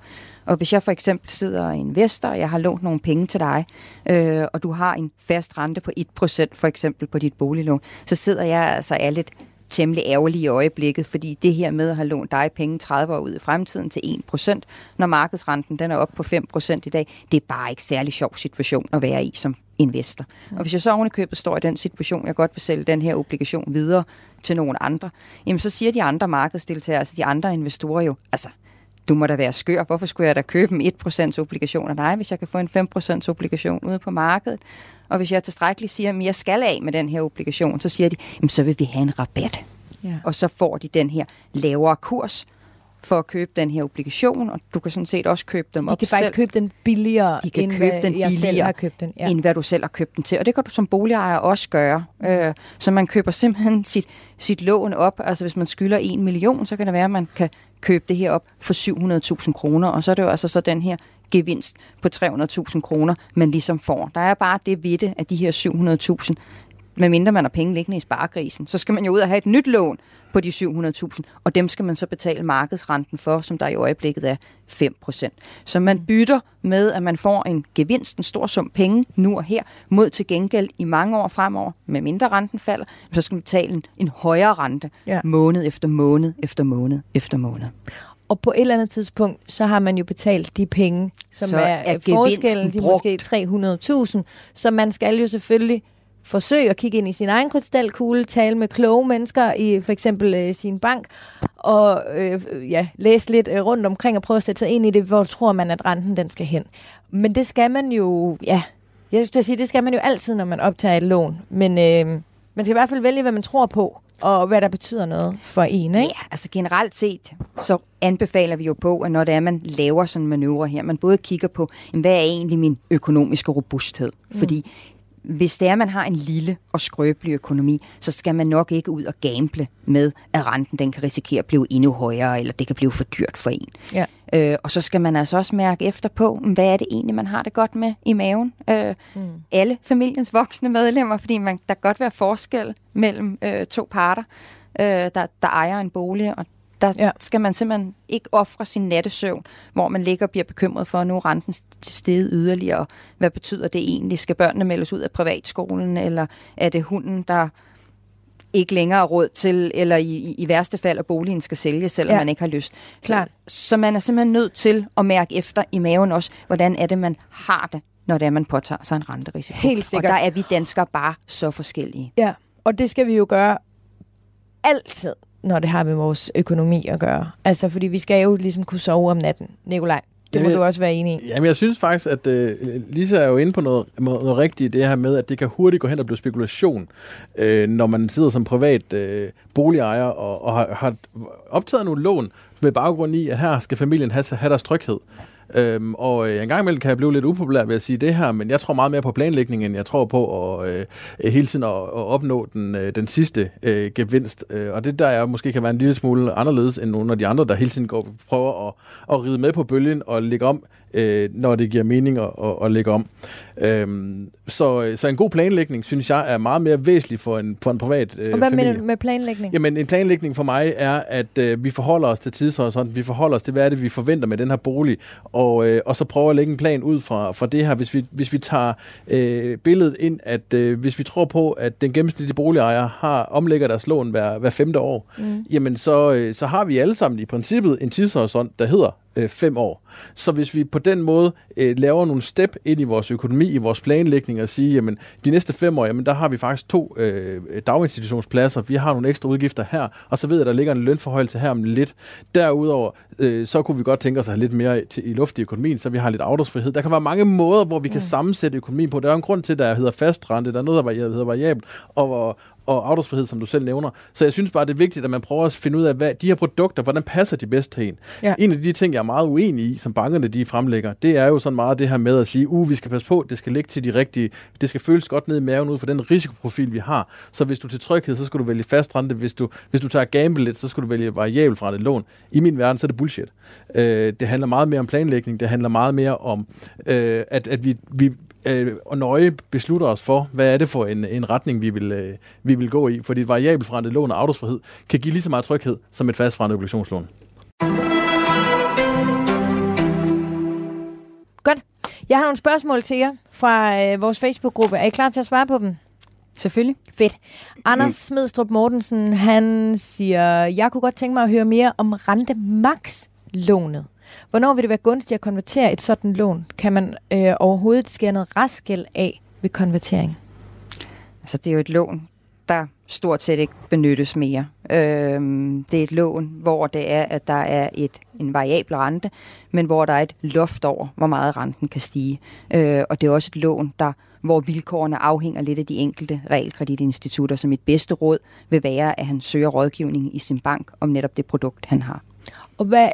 Og hvis jeg for eksempel sidder en investor, og jeg har lånt nogle penge til dig, øh, og du har en fast rente på en procent for eksempel på dit boliglån, så sidder jeg altså er lidt temmelig ærgerlig i øjeblikket, fordi det her med at have lånt dig penge tredive år ud i fremtiden til en procent, når markedsrenten den er op på fem procent i dag, det er bare ikke særlig sjov situation at være i som investor. Og hvis jeg så ovenikøbet står i den situation, jeg godt vil sælge den her obligation videre til nogen andre, jamen så siger de andre markedsdeltagere, altså de andre investorer jo, altså du må da være skør, hvorfor skulle jeg da købe en en procent obligation af dig, hvis jeg kan få en fem procent obligation ude på markedet? Og hvis jeg tilstrækkeligt siger, at jeg skal af med den her obligation, så siger de, jamen, så vil vi have en rabat. Ja. Og så får de den her lavere kurs for at købe den her obligation, og du kan sådan set også købe dem de op selv. De kan faktisk købe den billigere, de kan end købe hvad den jeg billigere, selv har købt den, ja. End hvad du selv har købt den til. Og det kan du som boligejer også gøre. Øh, så man køber simpelthen sit, sit lån op. Altså hvis man skylder en million, så kan det være, at man kan købe det her op for syv hundrede tusind kroner, og så er det jo altså så den her gevinst på tre hundrede tusind kroner, man ligesom får. Der er bare det ved det, at de her syv hundrede tusind, medmindre man har penge liggende i sparegrisen, så skal man jo ud og have et nyt lån på de syv hundrede tusind, og dem skal man så betale markedsrenten for, som der i øjeblikket er fem procent. Så man bytter med, at man får en gevinst, en stor sum penge nu og her, mod til gengæld i mange år fremover, medmindre renten falder, så skal man betale en, en højere rente, ja. måned efter måned efter måned efter måned. Og på et eller andet tidspunkt, så har man jo betalt de penge, som så er, er forskellen, de brugt. måske tre hundrede tusind, så man skal jo selvfølgelig forsøge at kigge ind i sin egen krystalkugle, tale med kloge mennesker i for eksempel øh, sin bank, og øh, ja, læse lidt øh, rundt omkring og prøve at sætte sig ind i det, hvor tror man, at renten den skal hen. Men det skal man jo, ja, jeg skulle sige, det skal man jo altid, når man optager et lån. Men øh, man skal i hvert fald vælge, hvad man tror på, og hvad der betyder noget for en, ikke? Ja, altså generelt set, så anbefaler vi jo på, at når det er, man laver sådan en manøvre her, man både kigger på, hvad er egentlig min økonomiske robusthed? Mm. Fordi hvis det er, man har en lille og skrøbelig økonomi, så skal man nok ikke ud og gamble med, at renten den kan risikere at blive endnu højere, eller det kan blive for dyrt for en. Ja. Øh, og så skal man altså også mærke efter på, hvad er det egentlig, man har det godt med i maven? Øh, mm. Alle familiens voksne medlemmer, fordi man, der kan godt være forskel mellem øh, to parter, øh, der, der ejer en bolig, og der ja. skal man simpelthen ikke ofre sin nattesøvn, hvor man ligger og bliver bekymret for, at nu er renten steget yderligere, og hvad betyder det egentlig? Skal børnene meldes ud af privatskolen, eller er det hunden, der ikke længere har råd til, eller i, i værste fald, at boligen skal sælges, selvom ja. man ikke har lyst? Klart. Så, så man er simpelthen nødt til at mærke efter i maven også, hvordan er det, man har det, når det er, man påtager sig en renterisiko. Helt sikkert. Og der er vi danskere bare så forskellige. Ja, og det skal vi jo gøre altid, når det har med vores økonomi at gøre. Altså, fordi vi skal jo ligesom kunne sove om natten. Nicolaj, det jamen, må du også være enig i. Jamen, jeg synes faktisk, at øh, Lise er jo inde på noget, noget rigtigt i det her med, at det kan hurtigt gå hen og blive spekulation, øh, når man sidder som privat øh, boligejer og, og har, har optaget nogle lån med baggrund i, at her skal familien have, have deres tryghed. Øhm, og øh, en gang imellem kan jeg blive lidt upopulær ved at sige det her, men jeg tror meget mere på planlægningen, end jeg tror på at øh, hele tiden at, at opnå den, øh, den sidste øh, gevinst. Øh, og det der jeg måske kan være en lille smule anderledes end nogle af de andre, der hele tiden går, prøver at, at ride med på bølgen og lægge om øh, når det giver mening at, at, at lægge om. Øhm, så, så en god planlægning, synes jeg, er meget mere væsentlig for en, for en privat øh, familie. Og hvad familie. Med, med planlægning? Jamen, en planlægning for mig er, at øh, vi forholder os til tidshorisonten, vi forholder os til, hvad er det, vi forventer med den her bolig, og, øh, og så prøver at lægge en plan ud fra, fra det her, hvis vi, hvis vi tager øh, billedet ind, at øh, hvis vi tror på, at den gennemsnitlige boligejer har omlægger deres lån hver, hver femte år, mm. jamen så, øh, så har vi alle sammen i princippet en tidshorisont, der hedder øh, fem år. Så hvis vi på den måde øh, laver nogle step ind i vores økonomi, i vores planlægning og sige, jamen de næste fem år, jamen der har vi faktisk to øh, daginstitutionspladser, vi har nogle ekstra udgifter her, og så ved jeg, der ligger en lønforhøjelse her om lidt. Derudover, øh, så kunne vi godt tænke os at have lidt mere til, i luft i økonomien, så vi har lidt afdragsfrihed. Der kan være mange måder, hvor vi mm. kan sammensætte økonomien på. Der er en grund til, der hedder fastrente, der er noget, der hedder variabel, og og afdragsfrihed, som du selv nævner. Så jeg synes bare, det er vigtigt, at man prøver at finde ud af, hvad de her produkter, hvordan passer de bedst til en. Ja. En af de ting, jeg er meget uenig i, som bankerne de fremlægger, det er jo sådan meget det her med at sige, uh, vi skal passe på, det skal ligge til de rigtige, det skal føles godt ned i maven ud for den risikoprofil, vi har. Så hvis du til tryghed, så skal du vælge fast rente. Hvis du, hvis du tager gamble lidt, så skal du vælge variabel fra det lån. I min verden, så er det bullshit. Øh, det handler meget mere om planlægning, det handler meget mere om, øh, at, at vi, vi og nøje beslutter os for, hvad er det for en, en retning, vi vil, øh, vi vil gå i. Fordi et variabelforrentet lån og afdragsfrihed kan give lige så meget tryghed som et fastforrentet obligationslån. Godt. Jeg har nogle spørgsmål til jer fra øh, vores Facebook-gruppe. Er I klar til at svare på dem? Selvfølgelig. Fedt. Anders mm. Smedstrup Mortensen, han siger, jeg kunne godt tænke mig at høre mere om rentemax-lånet. Hvornår vil det være gunstigt at konvertere et sådan lån? Kan man øh, overhovedet skære noget restgæld af ved konvertering? Altså, det er jo et lån, der stort set ikke benyttes mere. Øhm, det er et lån, hvor det er, at der er et, en variabel rente, men hvor der er et loft over, hvor meget renten kan stige. Øh, og det er også et lån, der, hvor vilkårene afhænger lidt af de enkelte realkreditinstitutter, så mit bedste råd vil være, at han søger rådgivning i sin bank om netop det produkt, han har. Og hvad,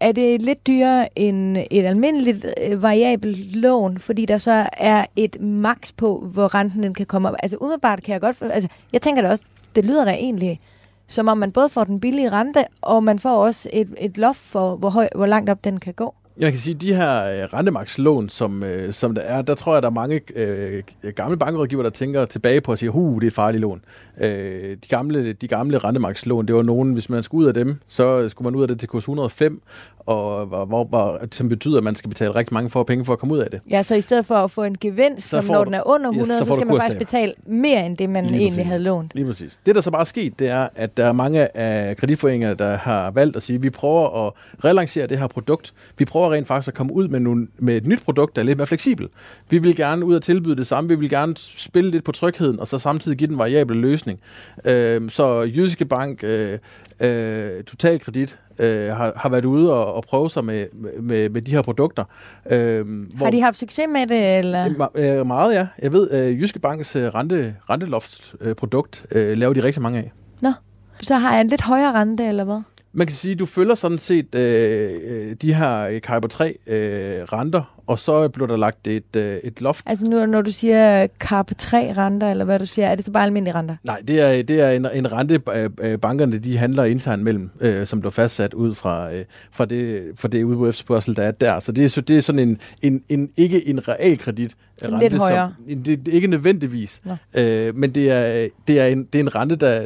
er det lidt dyrere end et almindeligt variabelt lån, fordi der så er et maks på, hvor renten den kan komme op? Altså umiddelbart kan jeg godt... Altså, jeg tænker da også, det lyder da egentlig, som om man både får den billige rente, og man får også et, et loft for, hvor, høj, hvor langt op den kan gå. Jeg kan sige, at de her rentemakslån, som, som der er, der tror jeg, der er mange øh, gamle bankrådgiver, der tænker tilbage på at sige, hu, det er et farligt lån. Øh, de gamle, de gamle rentemakslån, det var nogen, hvis man skulle ud af dem, så skulle man ud af det til kurs et nul fem, og, hvor, hvor, som betyder, at man skal betale rigtig mange for penge for at komme ud af det. Ja, så i stedet for at få en gevinst, som når du, den er under hundrede, yes, så, så skal man faktisk betale mere, end det man lige egentlig præcis. Havde lånt. Lige præcis. Det, der så bare er sket, det er, at der er mange af kreditforeninger, der har valgt at sige, at vi prøver at relancere det her produkt. Vi prøver rent faktisk at komme ud med, nogle, med et nyt produkt, der er lidt mere fleksibel. Vi vil gerne ud og tilbyde det samme, vi vil gerne spille lidt på trygheden, og så samtidig give den variable løsning. Øh, så Jyske Bank, øh, øh, Totalkredit, øh, har, har været ude og, og prøve sig med, med, med de her produkter. Øh, hvor, har de haft succes med det, eller? Øh, meget, ja. Jeg ved, øh, Jyske Banks rente, renteloftsprodukt øh, laver de rigtig mange af. Nå, så har jeg en lidt højere rente, eller hvad? Man kan sige, at du følger sådan set øh, de her Kariber tre øh, renter, og så bliver der lagt et, øh, et loft. Altså nu, når du siger Kariber tre renter, eller hvad du siger, er det så bare almindelige renter? Nej, det er, det er en, en rente, øh, bankerne de handler internt mellem, øh, som bliver fastsat ud fra, øh, fra det, fra det udbudsspørgsel, der er der. Så det er, så det er sådan en, en, en, ikke en realkredit rente. Lidt højere. Som, det er ikke nødvendigvis, øh, men det er, det, er en, det er en rente, der,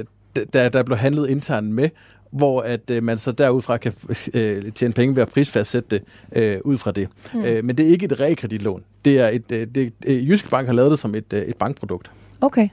der, der bliver handlet internt med, hvor at øh, man så derudfra kan øh, tjene penge ved at prisfastsætte det øh, ud fra det. Mm. Øh, men det er ikke et realkreditlån. Det er et, øh, det, øh, Jyske Bank har lavet det som et, øh, et bankprodukt. Okay.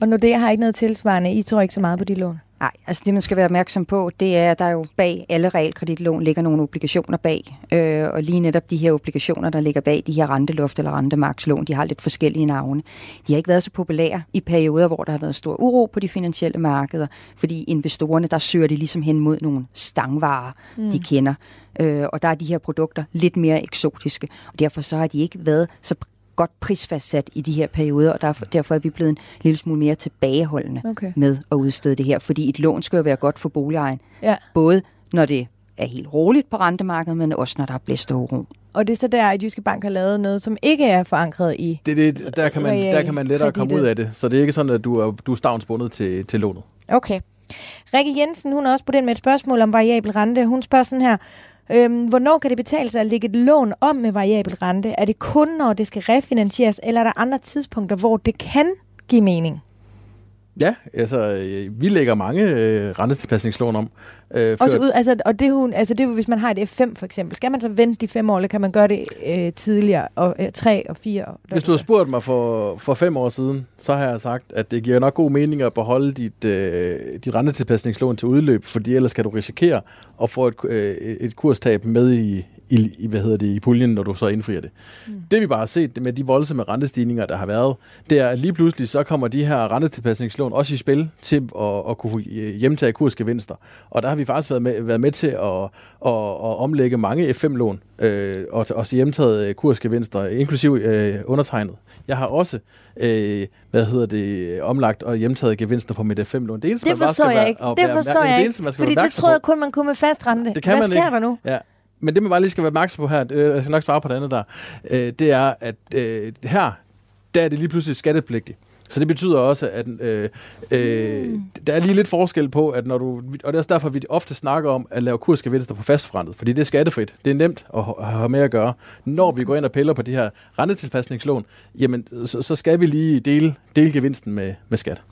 Og Nordea har ikke noget tilsvarende. I tror ikke så meget på de lån? Nej, altså det man skal være opmærksom på, det er, at der jo bag alle realkreditlån ligger nogle obligationer bag. Øh, og lige netop de her obligationer, der ligger bag de her renteloft eller rentemakslån, de har lidt forskellige navne. De har ikke været så populære i perioder, hvor der har været stor uro på de finansielle markeder, fordi investorerne, der søger de ligesom hen mod nogle stangvarer, mm. de kender. Øh, og der er de her produkter lidt mere eksotiske, og derfor så har de ikke været så godt prisfastsat i de her perioder, og derfor, derfor er vi blevet en lille smule mere tilbageholdende okay. med at udstede det her, fordi et lån skal jo være godt for boligejeren, ja. Både når det er helt roligt på rentemarkedet, men også når der er blæst og uro. Og det er så der, at Jyske Bank har lavet noget, som ikke er forankret i... Det, det, der, kan man, der kan man lettere komme ud af det, så det er ikke sådan, at du er, du er stavnsbundet til, til lånet. Okay. Rikke Jensen, hun er også på den med et spørgsmål om variabel rente. Hun spørger sådan her, Øhm, hvornår kan det betale sig at lægge et lån om med variabel rente? Er det kun, når det skal refinansieres, eller er der andre tidspunkter, hvor det kan give mening? Ja, altså, vi lægger mange øh, rentetilpasningslån om. Øh, Også ud, altså, og det, hun, altså, det hvis man har et F fem for eksempel, skal man så vente de fem år, eller kan man gøre det øh, tidligere, og, øh, tre og fire år? Hvis du havde spurgt mig for, for fem år siden, så har jeg sagt, at det giver nok god mening at beholde dit, øh, dit rentetilpasningslån til udløb, fordi ellers kan du risikere at få et, øh, et kurstab med i, i, hvad hedder det, i puljen, når du så indfrier det. Mm. Det vi bare har set med de voldsomme rentestigninger, der har været, det er, at lige pludselig så kommer de her rentetilpasningslån også i spil til at, at kunne hjemtage kursgevinster. Og der har vi faktisk været med, været med til at, at, at omlægge mange F fem lån øh, og også hjemtaget kursgevinster, inklusiv øh, undertegnet. Jeg har også øh, hvad hedder det, omlagt og hjemtaget gevinster på mit F fem lån. Det, eneste, det forstår jeg ikke. Det forstår jeg ikke. Fordi det troede jeg kun, man kunne med fast rente. Hvad sker ikke. Der nu? Ja. Men det, man bare lige skal være opmærksom på her, jeg skal nok svare på det andet der, øh, det er, at øh, her, der er det lige pludselig skattepligtigt. Så det betyder også, at øh, øh, mm. der er lige lidt forskel på, at når du, og det er også derfor, vi ofte snakker om at lave kursgevinster på fastforrentet, fordi det er skattefrit. Det er nemt at have med at gøre. Når vi går ind og piller på de her rentetilpasningslån, jamen, så, så skal vi lige dele, dele gevinsten med, med skat.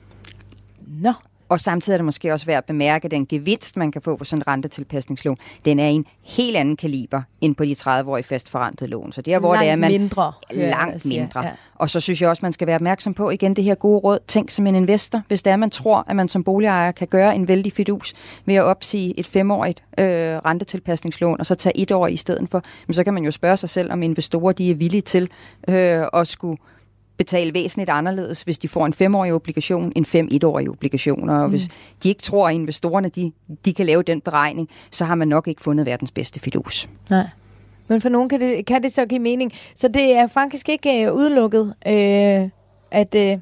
Nå. No. Og samtidig er det måske også værd at bemærke, at den gevinst, man kan få på sådan en rentetilpasningslån, den er en helt anden kaliber end på de tredive-årige fastforrentet lån. Så det er, hvor langt det er, man... Mindre, langt mindre. Siger, ja. Og så synes jeg også, man skal være opmærksom på, igen det her gode råd, tænk som en investor, hvis det er, man tror, at man som boligejer kan gøre en vældig fidus ved at opsige et femårigt øh, rentetilpasningslån, og så tage et år i stedet for. Men så kan man jo spørge sig selv, om investorer de er villige til øh, at skulle... betale væsentligt anderledes, hvis de får en femårig obligation, en fem etårige obligationer. Og mm. hvis de ikke tror, at investorerne de, de kan lave den beregning, så har man nok ikke fundet verdens bedste fidus. Nej. Men for nogen kan det, kan det så give mening. Så det er faktisk ikke udelukket, øh, at, øh,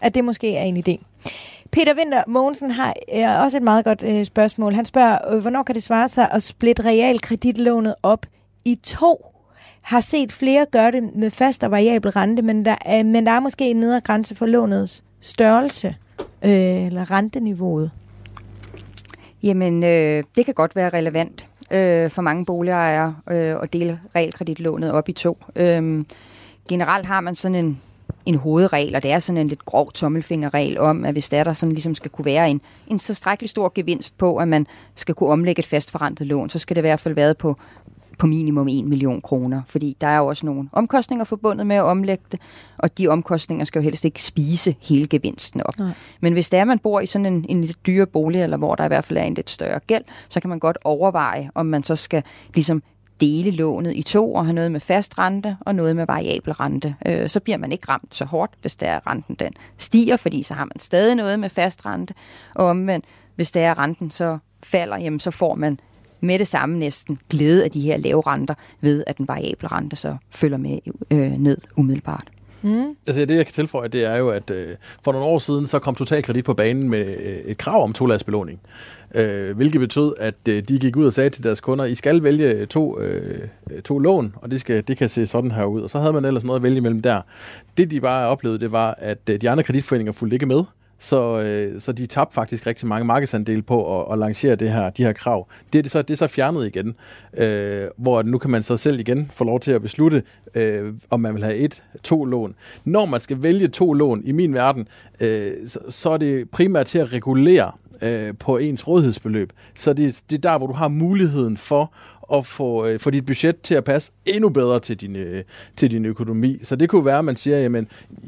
at det måske er en idé. Peter Winter Mogensen har øh, også et meget godt øh, spørgsmål. Han spørger, øh, hvornår kan det svare sig at splitte realkreditlånet op i to? Har set flere gøre det med fast og variabel rente, men der er, men der er måske en nedre grænse for lånets størrelse øh, eller renteniveauet. Jamen, øh, det kan godt være relevant øh, for mange boligejere øh, at dele realkreditlånet op i to. Øh, generelt har man sådan en, en hovedregel, og det er sådan en lidt grov tommelfingerregel om, at hvis der, der sådan ligesom skal kunne være en, en så strækkelig stor gevinst på, at man skal kunne omlægge et fastforrentet lån, så skal det i hvert fald være på på minimum en million kroner, fordi der er jo også nogle omkostninger forbundet med at omlægge det, og de omkostninger skal jo helst ikke spise hele gevinsten op. Nej. Men hvis der man bor i sådan en, en lidt dyre bolig, eller hvor der i hvert fald er en lidt større gæld, så kan man godt overveje, om man så skal ligesom dele lånet i to og have noget med fast rente og noget med variabel rente. Øh, så bliver man ikke ramt så hårdt, hvis der er renten den stiger, fordi så har man stadig noget med fast rente, og omvendt, hvis der er renten så falder, jamen så får man med det samme næsten glæde af de her lave renter, ved at den variable rente så følger med øh, ned umiddelbart. Mm. Altså det, jeg kan tilføje, det er jo, at øh, for nogle år siden, så kom Totalkredit på banen med øh, et krav om tolagsbelåning, øh, hvilket betød, at øh, de gik ud og sagde til deres kunder, I skal vælge to, øh, to lån, og det, skal, det kan se sådan her ud. Og så havde man ellers noget at vælge mellem der. Det, de bare oplevede, det var, at øh, de andre kreditforeninger fulgte ikke med, Så, øh, så de tabte faktisk rigtig mange markedsandele på at, at lancere det her, de her krav. Det er, det så, det er så fjernet igen, øh, hvor nu kan man så selv igen få lov til at beslutte, øh, om man vil have et, to lån. Når man skal vælge to lån i min verden, øh, så, så er det primært til at regulere øh, på ens rådighedsbeløb. Så det, det er der, hvor du har muligheden for og få, øh, få dit budget til at passe endnu bedre til din, øh, til din økonomi. Så det kunne være, at man siger, jamen,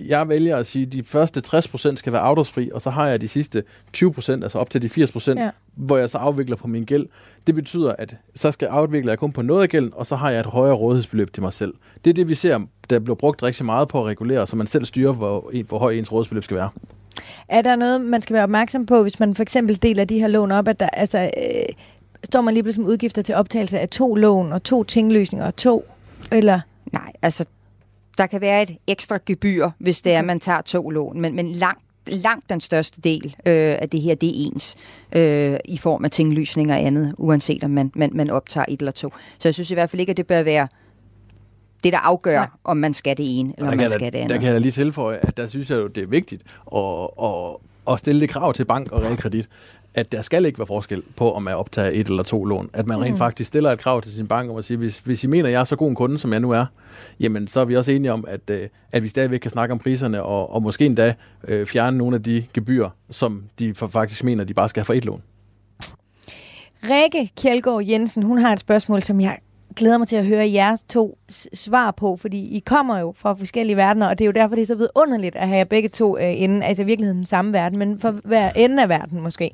jeg vælger at sige, at de første tres procent skal være afdragsfri, og så har jeg de sidste tyve procent, altså op til de firs procent, ja. Hvor jeg så afvikler på min gæld. Det betyder, at så skal afvikle jeg kun på noget af gælden, og så har jeg et højere rådighedsbeløb til mig selv. Det er det, vi ser, der bliver brugt rigtig meget på at regulere, så man selv styrer, hvor, hvor høj ens rådighedsbeløb skal være. Er der noget, man skal være opmærksom på, hvis man for eksempel deler de her lån op, at der altså... Øh står man lige pludselig med udgifter til optagelse af to lån og to tingløsninger og to, eller? Nej, altså, der kan være et ekstra gebyr, hvis det er, man tager to lån, men, men langt, langt den største del øh, af det her, det er ens øh, i form af tingløsninger og andet, uanset om man, man, man optager et eller to. Så jeg synes i hvert fald ikke, at det bør være det, der afgør, nej. Om man skal det ene, eller om man skal det andet. Der kan jeg lige tilføje, at der synes jeg jo, det er vigtigt at, at, at stille det krav til bank og realkredit. at der skal ikke være forskel på, om man optager et eller to lån. At man rent mm. faktisk stiller et krav til sin bank om at sige, hvis, hvis I mener, jeg er så god en kunde, som jeg nu er, jamen så er vi også enige om, at, at vi stadigvæk kan snakke om priserne, og, og måske endda øh, fjerne nogle af de gebyrer, som de faktisk mener, de bare skal have for et lån. Rikke Kjeldgaard Jensen, hun har et spørgsmål, som jeg glæder mig til at høre jeres to svar på, fordi I kommer jo fra forskellige verdener, og det er jo derfor, det er så vidunderligt at have jer begge to øh, inden, altså i virkeligheden den samme verden, men for hver ende af verden måske.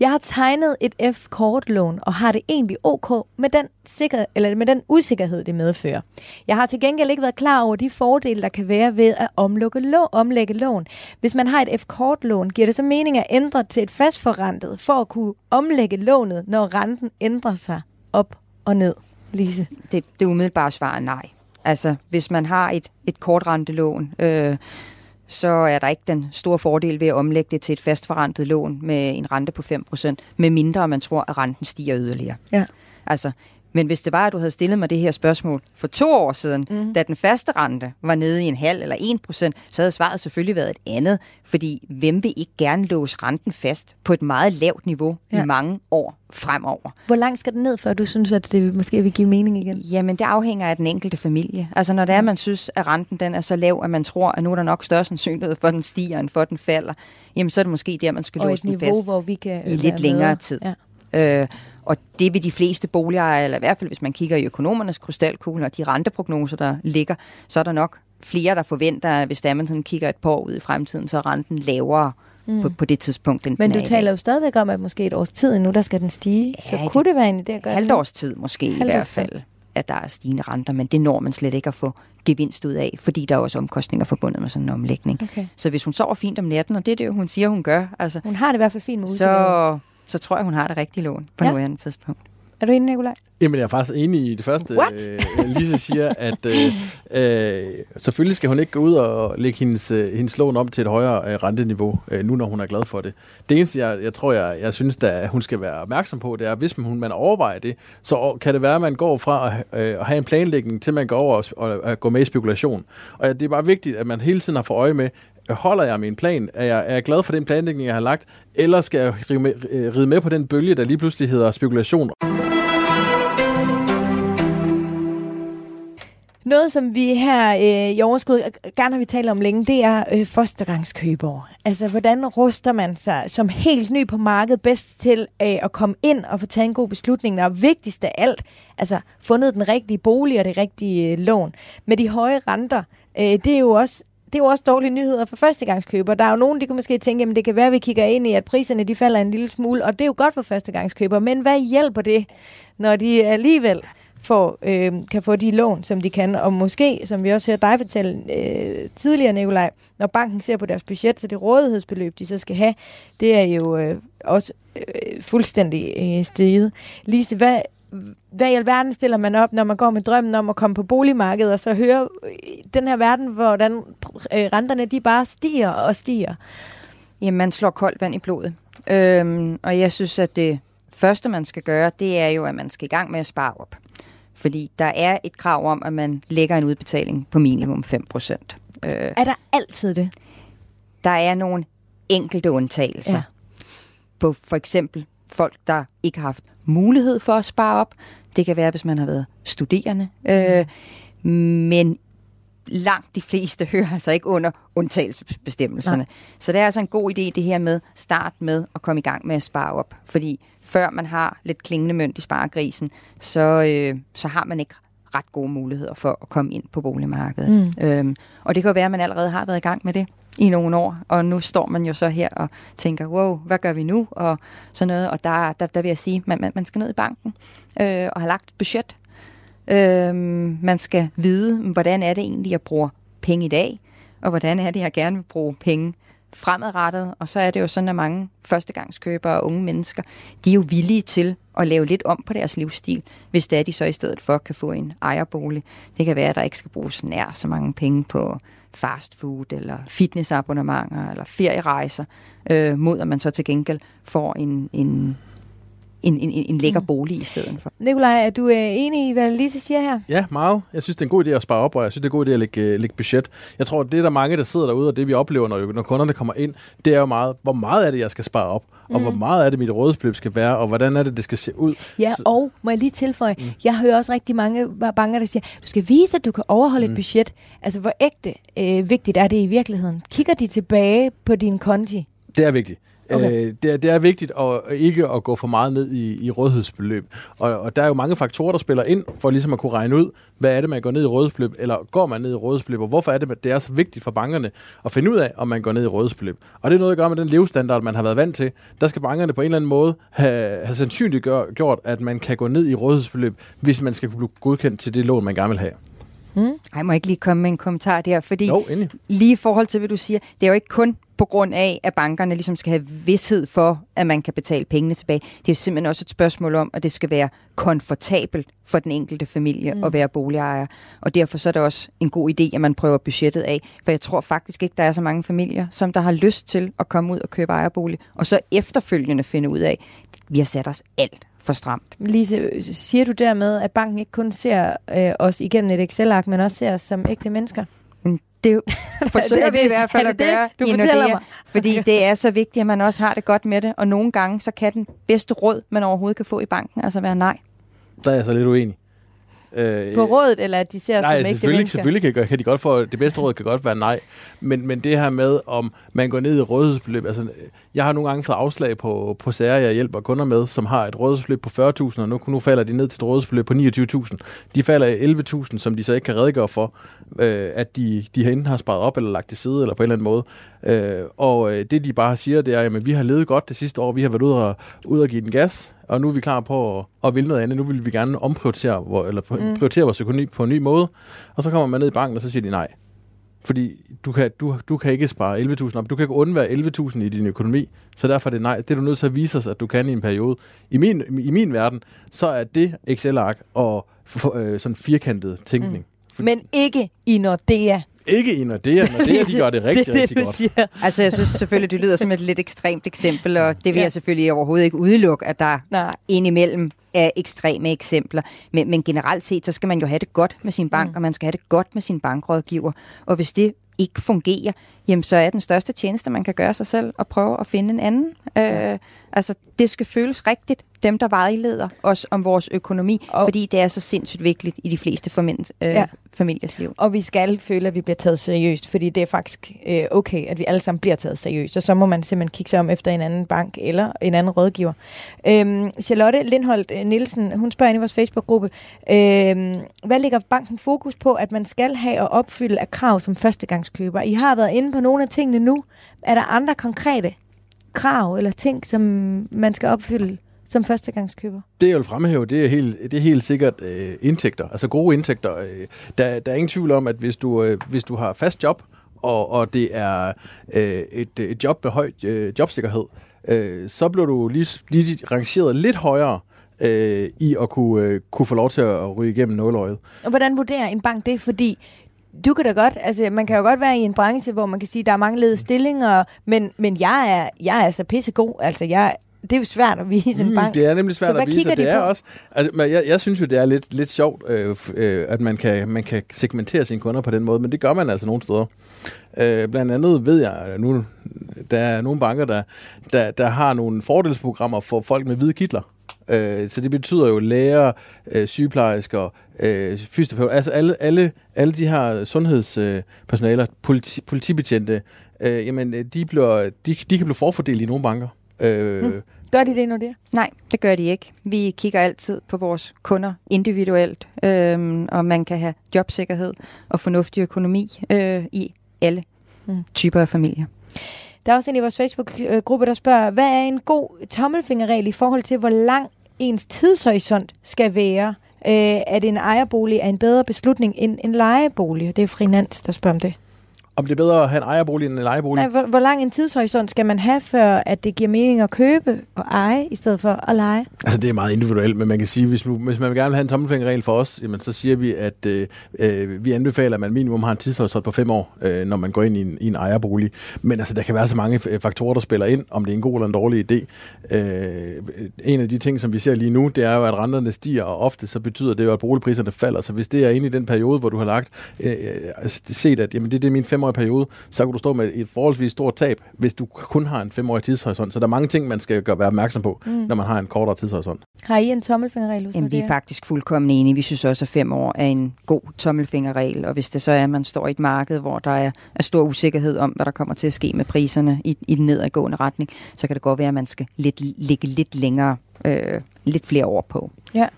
Jeg har tegnet et F-kortlån, og har det egentlig ok med den, sikker, eller med den usikkerhed, det medfører. Jeg har til gengæld ikke været klar over de fordele, der kan være ved at omlægge, lå, omlægge lån. Hvis man har et F-kortlån, giver det så mening at ændre til et fastforrentet, for at kunne omlægge lånet, når renten ændrer sig op og ned? Lise? Det, det umiddelbare svar er nej. Altså, hvis man har et, et kortrentelån, øh, så er der ikke den store fordel ved at omlægge det til et fastforrentet lån med en rente på fem procent, med mindre man tror, at renten stiger yderligere. Ja. Altså, men hvis det var, at du havde stillet mig det her spørgsmål for to år siden, mm. da den faste rente var nede i en halv eller en procent, så havde svaret selvfølgelig været et andet, fordi hvem vil ikke gerne låse renten fast på et meget lavt niveau ja. i mange år fremover? Hvor langt skal den ned, før du synes, at det måske vil give mening igen? Jamen, det afhænger af den enkelte familie. Altså, når det er, man synes, at renten den er så lav, at man tror, at nu er der nok større sandsynlighed for, at den stiger, end for, at den falder, jamen, så er det måske der, man skal låse den niveau, fast hvor vi kan i lidt længere med. tid. Ja. Øh, Og det vil de fleste boligejere, eller i hvert fald hvis man kigger i økonomernes krystalkugle og de renteprognoser, der ligger, så er der nok flere, der forventer, at hvis der man sådan kigger et par år ud i fremtiden, så er renten lavere mm. på, på det tidspunkt, end Men du taler jo stadigvæk om, at måske et års tid endnu, der skal den stige. Ja, så det, kunne det være en idé at gøre halvt års tid måske halvt i hvert fald, at der er stigende renter, men det når man slet ikke at få gevinst ud af, fordi der er også omkostninger forbundet med sådan en omlægning. Okay. Så hvis hun sover fint om natten, og det er det, hun siger, hun gør. Altså, hun har det i hvert fald fint med usikkerheden. Så tror jeg, hun har det rigtige lån på ja. nuværende tidspunkt. Er du enig, Nicolaj? Jamen, jeg er faktisk enig i det første. Øh, Lise siger, at øh, øh, selvfølgelig skal hun ikke gå ud og lægge hendes, hendes lån om til et højere øh, renteniveau, øh, nu når hun er glad for det. Det eneste, jeg, jeg tror, jeg, jeg synes, at hun skal være opmærksom på, det er, at hvis man, man overvejer det, så kan det være, at man går fra at øh, have en planlægning, til man går over og, og, og går med i spekulation. Og det er bare vigtigt, at man hele tiden har for øje med, holder jeg min plan? Er jeg, er jeg glad for den planlægning, jeg har lagt? Eller skal jeg ride med, ride med på den bølge, der lige pludselig hedder spekulation? Noget, som vi her øh, i Overskud gerne har vi talt om længe, det er øh, førstegangskøbere. Altså, hvordan ruster man sig som helt ny på markedet bedst til øh, at komme ind og få taget en god beslutning, og vigtigst af alt, altså fundet den rigtige bolig og det rigtige øh, lån. Med de høje renter, øh, det er jo også... Det er jo også dårlige nyheder for førstegangskøbere. Der er jo nogen, der kan måske tænke, at det kan være, at vi kigger ind i, at priserne de falder en lille smule, og det er jo godt for førstegangskøbere. Men hvad hjælper det, når de alligevel får, øh, kan få de lån, som de kan? Og måske, som vi også hørte dig fortælle øh, tidligere, Nicolaj, når banken ser på deres budget, så det rådighedsbeløb, de så skal have, det er jo øh, også øh, fuldstændig øh, steget. Lise, hvad... Hvad i alverden stiller man op, når man går med drømmen om at komme på boligmarkedet, og så høre den her verden, hvordan renterne de bare stiger og stiger? Jamen, man slår koldt vand i blodet. Øhm, og jeg synes, at det første, man skal gøre, det er jo, at man skal i gang med at spare op. Fordi der er et krav om, at man lægger en udbetaling på minimum fem procent. Øh, er der altid det? Der er nogle enkelte undtagelser. Ja. På for eksempel folk, der ikke har haft mulighed for at spare op. Det kan være, hvis man har været studerende. Øh, men langt de fleste hører altså ikke under undtagelsesbestemmelserne. Nej. Så det er altså en god idé, det her med start med at komme i gang med at spare op. Fordi før man har lidt klingende mønt i sparegrisen, så, øh, så har man ikke ret gode muligheder for at komme ind på boligmarkedet. Mm. Øhm, og det kan jo være, at man allerede har været i gang med det i nogle år, og nu står man jo så her og tænker, wow, hvad gør vi nu? Og sådan noget, og der, der, der vil jeg sige, man, man skal ned i banken øh, og have lagt et budget. Øh, man skal vide, hvordan er det egentlig, jeg bruger penge i dag, og hvordan er det, jeg gerne vil bruge penge fremadrettet. Og så er det jo sådan, at mange førstegangskøbere og unge mennesker, de er jo villige til at lave lidt om på deres livsstil, hvis det er, de så i stedet for kan få en ejerbolig. Det kan være, at der ikke skal bruges nær så mange penge på fast food eller fitnessabonnementer eller ferierejser, øh, mod at man så til gengæld får en, en, en, en, en lækker mm. bolig i stedet for. Nicolaj, er du øh, enig i, hvad Lise siger her? Ja, meget. Jeg synes, det er en god idé at spare op, og jeg synes, det er en god idé at lægge, lægge budget. Jeg tror, det er der mange, der sidder derude, og det vi oplever, når, når kunderne kommer ind, det er jo meget, hvor meget er det, jeg skal spare op? Og mm. hvor meget er det, mit rådighedsbeløb skal være, og hvordan er det, det skal se ud? Ja, og må jeg lige tilføje, mm. jeg hører også rigtig mange banker, der siger, du skal vise, at du kan overholde mm. et budget. Altså, hvor ægte øh, vigtigt er det i virkeligheden? Kigger de tilbage på din konti? Det er vigtigt. Okay. Øh, det, er, det er vigtigt at, ikke at gå for meget ned i, i rådighedsbeløb. Og, og der er jo mange faktorer, der spiller ind, for ligesom at kunne regne ud, hvad er det, man går ned i rådighedsbeløb, eller går man ned i rådighedsbeløb, og hvorfor er det, det er så vigtigt for bankerne at finde ud af, om man går ned i rådighedsbeløb. Og det er noget at gøre med den levestandard, man har været vant til. Der skal bankerne på en eller anden måde have, have sandsynliggjort, at man kan gå ned i rådighedsbeløb, hvis man skal kunne blive godkendt til det lån, man gerne vil have. Hmm. Ej, må jeg ikke lige komme med en kommentar der, fordi no, lige i forhold til, hvad du siger, det er jo ikke kun på grund af, at bankerne ligesom skal have vished for, at man kan betale pengene tilbage. Det er jo simpelthen også et spørgsmål om, at det skal være komfortabelt for den enkelte familie mm. at være boligejer. Og derfor så er det også en god idé, at man prøver budgettet af. For jeg tror faktisk ikke, der er så mange familier, som der har lyst til at komme ud og købe ejerbolig, og så efterfølgende finde ud af, at vi har sat os alt for stramt. Lise, siger du dermed, at banken ikke kun ser øh, os igennem et Excel-ark, men også ser os som ægte mennesker? Det forsøger vi i hvert fald at gøre i Nordea, fordi det er så vigtigt, at man også har det godt med det, og nogle gange så kan den bedste råd, man overhovedet kan få i banken, altså være nej. Der er jeg så lidt uenig. Øh, På rådet, eller at de ser nej, som selvfølgelig, ikke selvfølgelig kan, gøre, kan de godt få, det bedste råd kan godt være nej, men, men det her med, om man går ned i rådighedsbeløb, altså jeg har nogle gange fået afslag på, på sager, jeg hjælper kunder med, som har et rådighedsbeløb på fyrre tusind, og nu, nu falder de ned til et rådighedsbeløb på niogtyve tusind. De falder i elleve tusind, som de så ikke kan redegøre for, øh, at de, de herinde har sparet op, eller lagt til side, eller på en eller anden måde. Øh, og det de bare siger, det er, at vi har levet godt det sidste år, vi har været ude og, ude og give den gas, og nu er vi klar på at, at ville noget andet. Nu vil vi gerne omprioritere, eller prioritere vores økonomi på en ny måde. Og så kommer man ned i banken, og så siger de nej. Fordi du kan, du, du kan ikke spare elleve tusind op. Du kan ikke undvære elleve tusind i din økonomi. Så derfor er det nej. Det er du nødt til at vise os, at du kan i en periode. I min, i min verden, så er det Excel-ark og øh, sådan firkantet tænkning. Mm. Men ikke i Nordea. Ikke i Nordea. Nordea, de gør det rigtig, det, det, rigtig godt. Siger. Altså, jeg synes selvfølgelig, det lyder som et lidt ekstremt eksempel, og det vil ja. jeg selvfølgelig overhovedet ikke udelukke, at der Nej. indimellem er ekstreme eksempler. Men, men generelt set, så skal man jo have det godt med sin bank, mm. og man skal have det godt med sin bankrådgiver. Og hvis det ikke fungerer, jamen, så er den største tjeneste, man kan gøre sig selv, at prøve at finde en anden. Øh, altså, det skal føles rigtigt, dem der vejleder os om vores økonomi, og fordi det er så sindssygt vigtigt i de fleste formens, øh, ja. familiers liv. Og vi skal føle, at vi bliver taget seriøst, fordi det er faktisk øh, okay, at vi alle sammen bliver taget seriøst, og så må man simpelthen kigge sig om efter en anden bank eller en anden rådgiver. Øhm, Charlotte Lindholt Nielsen, hun spørger ind i vores Facebook-gruppe, øh, hvad ligger banken fokus på, at man skal have og opfylde af krav som førstegangskøber? I har været inde på nogle af tingene nu. Er der andre konkrete krav eller ting, som man skal opfylde som førstegangskøber? Det, jeg vil fremhæve, det er helt, det er helt sikkert øh, indtægter, altså gode indtægter. Øh, der, der er ingen tvivl om, at hvis du, øh, hvis du har fast job, og, og det er øh, et, et job med høj øh, jobsikkerhed, øh, så bliver du lige, lige rangeret lidt højere øh, i at kunne, øh, kunne få lov til at ryge igennem nåløjet. Og hvordan vurderer en bank det? Fordi du kan da godt, altså man kan jo godt være i en branche, hvor man kan sige, der er mange ledige stillinger, men, men jeg er jeg er så pissegod, altså jeg det er jo svært at vise en bank. Mm, det er nemlig svært så at vise, de det er på? Også. Altså, jeg, jeg synes jo, det er lidt, lidt sjovt, øh, øh, at man kan, man kan segmentere sine kunder på den måde, men det gør man altså nogle steder. Øh, blandt andet ved jeg, nu der er nogle banker, der, der, der har nogle fordelsprogrammer for folk med hvide kitler. Øh, så det betyder jo læger, øh, sygeplejersker, øh, fysioterapeuter, altså alle, alle, alle de her sundhedspersonaler, politi, politibetjente, øh, jamen, de, bliver, de, de kan blive forfordelt i nogle banker. Øh. Hmm. Gør de det nu der? Nej, det gør de ikke. Vi kigger altid på vores kunder individuelt, øh, og man kan have jobsikkerhed og fornuftig økonomi øh, i alle hmm. typer af familier. Der er også en i vores Facebook-gruppe, der spørger, hvad er en god tommelfingerregel i forhold til, hvor lang ens tidshorisont skal være, øh, at en ejerbolig er en bedre beslutning end en lejebolig? Det er Frinans, der spørger om det. Om det er bedre at have en ejerbolig end en lejebolig? Nej, hvor, hvor lang en tidshorisont skal man have, før at det giver mening at købe og eje, i stedet for at leje? Altså, det er meget individuelt, men man kan sige, hvis, nu, hvis man gerne vil have en tommelfingerregel for os, jamen, så siger vi, at øh, vi anbefaler, at man minimum har en tidshorisont på fem år, øh, når man går ind i en, i en ejerbolig. Men altså, der kan være så mange faktorer, der spiller ind, om det er en god eller en dårlig idé. Øh, en af de ting, som vi ser lige nu, det er jo, at renterne stiger, og ofte så betyder det jo, at boligpriserne falder. Så hvis det er inde i den periode, hvor du har lagt øh, set, at jamen, det, det er min femårige periode, så kan du stå med et forholdsvis stort tab, hvis du kun har en femårig tidshorisont. Så der er mange ting, man skal gøre, være opmærksom på, mm. når man har en kortere tidshorisont. Har I en tommelfingerregel? Jamen, vi er faktisk fuldkommen enige. Vi synes også, at fem år er en god tommelfingerregel, og hvis det så er, at man står i et marked, hvor der er stor usikkerhed om, hvad der kommer til at ske med priserne i, i den nedadgående retning, så kan det godt være, at man skal lidt, ligge lidt længere, øh, lidt flere år på. Ja.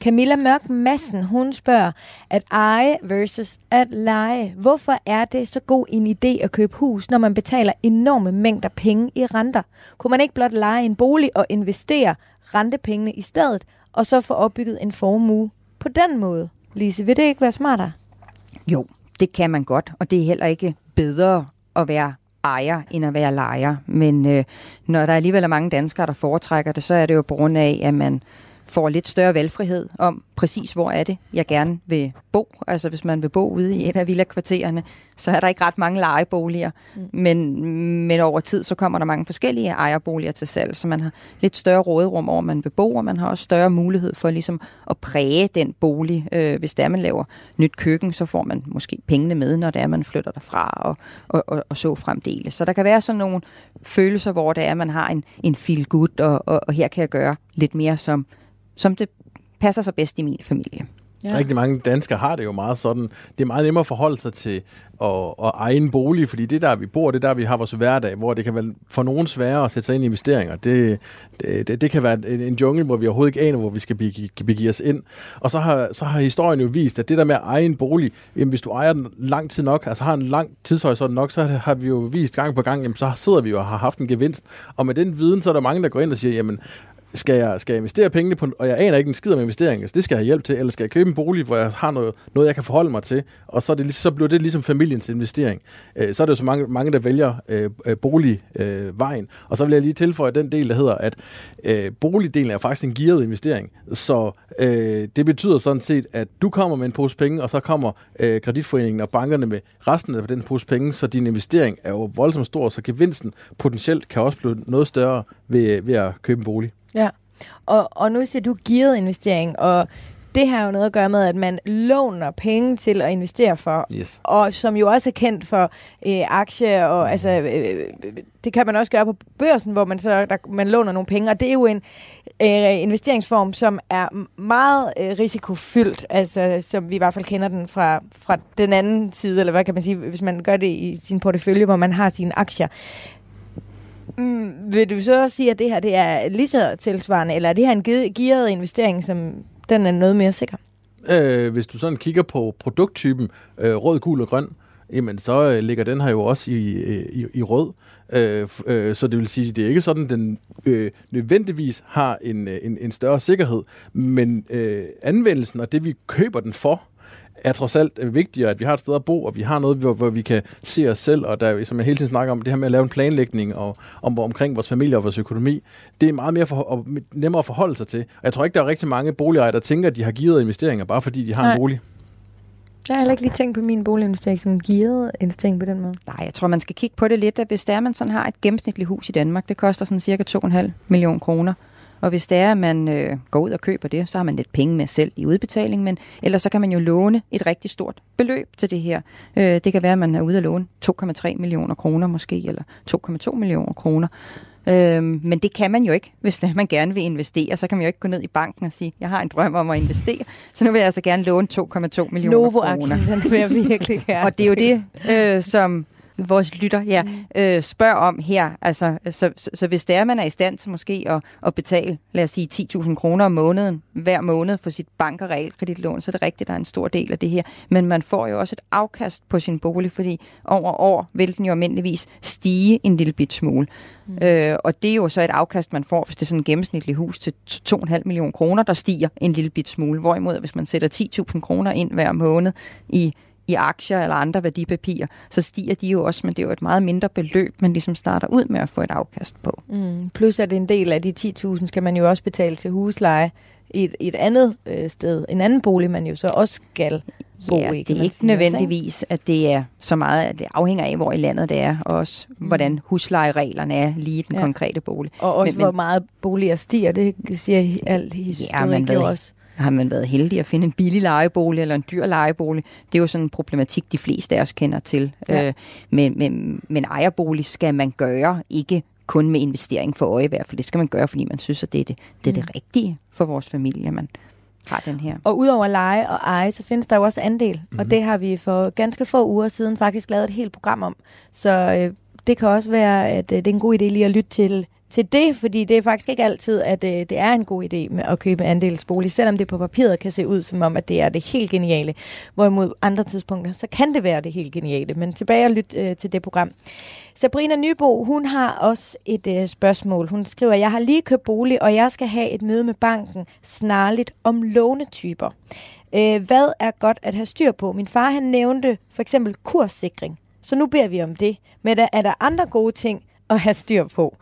Camilla Mørk Madsen, hun spørger, at eje versus at leje. Hvorfor er det så god en idé at købe hus, når man betaler enorme mængder penge i renter? Kunne man ikke blot leje en bolig og investere rentepengene i stedet, og så få opbygget en formue på den måde? Lise, vil det ikke være smartere? Jo, det kan man godt, og det er heller ikke bedre at være ejer end at være lejer. Men øh, når der alligevel er mange danskere, der foretrækker det, så er det jo på grund af, at man får lidt større valgfrihed om præcis, hvor er det, jeg gerne vil bo. Altså hvis man vil bo ude i et af villakvartererne, så er der ikke ret mange lejeboliger. Mm. Men, men over tid, så kommer der mange forskellige ejerboliger til salg, så man har lidt større råderum over, man vil bo, og man har også større mulighed for ligesom at præge den bolig. Øh, hvis der man laver nyt køkken, så får man måske pengene med, når det er, man flytter derfra, og, og, og, og så fremdeles. Så der kan være sådan nogle følelser, hvor det er, man har en, en feel-good, og, og, og her kan jeg gøre lidt mere som som det passer sig bedst i min familie. Ja. Rigtig mange danskere har det jo meget sådan. Det er meget nemmere at forholde sig til og, og eje en bolig, fordi det der, vi bor, det der, vi har vores hverdag, hvor det kan være for nogen sværere at sætte sig ind i investeringer. Det, det, det kan være en jungle, hvor vi overhovedet ikke aner, hvor vi skal begive os ind. Og så har, så har historien jo vist, at det der med at eje en bolig, jamen, hvis du ejer den lang tid nok, altså har en lang tidshorisont nok, så har vi jo vist gang på gang, jamen, så sidder vi jo og har haft en gevinst. Og med den viden, så er der mange, der går ind og siger, jamen, Skal jeg, skal jeg investere pengene på, og jeg aner ikke en skid om investeringen, så det skal jeg have hjælp til, eller skal jeg købe en bolig, hvor jeg har noget, noget jeg kan forholde mig til, og så, det, så bliver det ligesom familiens investering. Øh, så er det jo så mange, mange der vælger øh, boligvejen, øh, og så vil jeg lige tilføje den del, der hedder, at øh, boligdelen er faktisk en gearet investering, så øh, det betyder sådan set, at du kommer med en pose penge, og så kommer øh, kreditforeningen og bankerne med resten af den pose penge, så din investering er jo voldsomt stor, så gevinsten potentielt kan også blive noget større ved, ved at købe en bolig. Ja, og, og nu siger du gearet investering, og det har jo noget at gøre med, at man låner penge til at investere for, yes. Og som jo også er kendt for øh, aktier, og altså, øh, det kan man også gøre på børsen, hvor man, så, der, man låner nogle penge, og det er jo en øh, investeringsform, som er meget øh, risikofyldt, altså som vi i hvert fald kender den fra, fra den anden side, eller hvad kan man sige, hvis man gør det i sin portefølje, hvor man har sine aktier. Mm, vil du så sige, at det her det er lige så tilsvarende, eller er det her en gearet investering, som den er noget mere sikker? Øh, hvis du sådan kigger på produkttypen øh, rød, gul og grøn, jamen så ligger den her jo også i, i, i rød. Øh, øh, så det vil sige, at det er ikke sådan, at den øh, nødvendigvis har en, en, en større sikkerhed, men øh, anvendelsen og det, vi køber den for, er trods alt vigtigere, at vi har et sted at bo, og vi har noget, hvor, hvor vi kan se os selv, og der, som jeg hele tiden snakker om, det her med at lave en planlægning og, om, omkring vores familie og vores økonomi, det er meget mere for, og nemmere at forholde sig til. Og jeg tror ikke, der er rigtig mange boligejere, der tænker, at de har gearet investeringer, bare fordi de har Nej. En bolig. Jeg har heller ikke lige tænkt på min boliginvestering som en gearet investering på den måde. Nej, jeg tror, man skal kigge på det lidt, at hvis der man sådan har et gennemsnitligt hus i Danmark, det koster sådan cirka to komma fem millioner kroner. Og hvis det er, at man øh, går ud og køber det, så har man lidt penge med selv i udbetaling, men ellers så kan man jo låne et rigtig stort beløb til det her. Øh, det kan være, at man er ude at låne to komma tre millioner kroner måske, eller to komma to millioner kroner. Øh, men det kan man jo ikke, hvis det er, man gerne vil investere. Så kan man jo ikke gå ned i banken og sige, jeg har en drøm om at investere, så nu vil jeg altså gerne låne to komma to millioner kroner. Den vil jeg virkelig gerne. Og det er jo det, øh, som vores lytter ja, øh, spørger om her. Altså, så, så, så hvis det er, man er i stand til måske at, at betale, lad os sige, ti tusind kroner om måneden, hver måned for sit bank- og realkreditlån, så er det rigtigt, der er en stor del af det her. Men man får jo også et afkast på sin bolig, fordi over år vil den jo almindeligvis stige en lille bit smule. Mm. Øh, og det er jo så et afkast, man får, hvis det er sådan et gennemsnitligt hus til to komma fem millioner kroner, der stiger en lille bit smule. Hvorimod, hvis man sætter ti tusind kroner ind hver måned i i aktier eller andre værdipapirer, så stiger de jo også, men det er jo et meget mindre beløb, man ligesom starter ud med at få et afkast på. Mm. Plus at en del af de ti tusind skal man jo også betale til husleje i et, et andet øh, sted. En anden bolig, man jo så også skal bo ja, i. Det er ikke nødvendigvis, at det er så meget, at det afhænger af, hvor i landet det er, og også mm. hvordan huslejereglerne er lige i den ja. konkrete bolig. Og også, men, hvor meget boliger stiger, det siger alt historien ja, også. Har man været heldig at finde en billig lejebolig eller en dyr lejebolig? Det er jo sådan en problematik, de fleste af os kender til. Ja. Øh, men, men, men ejerbolig skal man gøre, ikke kun med investering for øje i hvert fald. Det skal man gøre, fordi man synes, at det er det, det, er det mm. rigtige for vores familie, man har den her. Og udover leje og eje, så findes der jo også andel. Mm. Og det har vi for ganske få uger siden faktisk lavet et helt program om. Så øh, det kan også være, at øh, det er en god idé lige at lytte til til det, fordi det er faktisk ikke altid, at øh, det er en god idé med at købe andelsbolig, selvom det på papiret kan se ud som om, at det er det helt geniale. Hvorimod andre tidspunkter, så kan det være det helt geniale. Men tilbage og lyt øh, til det program. Sabrina Nybo, hun har også et øh, spørgsmål. Hun skriver, jeg har lige købt bolig, og jeg skal have et møde med banken snarligt om lånetyper. Øh, hvad er godt at have styr på? Min far, han nævnte for eksempel kurssikring. Så nu beder vi om det. Men er der andre gode ting at have styr på?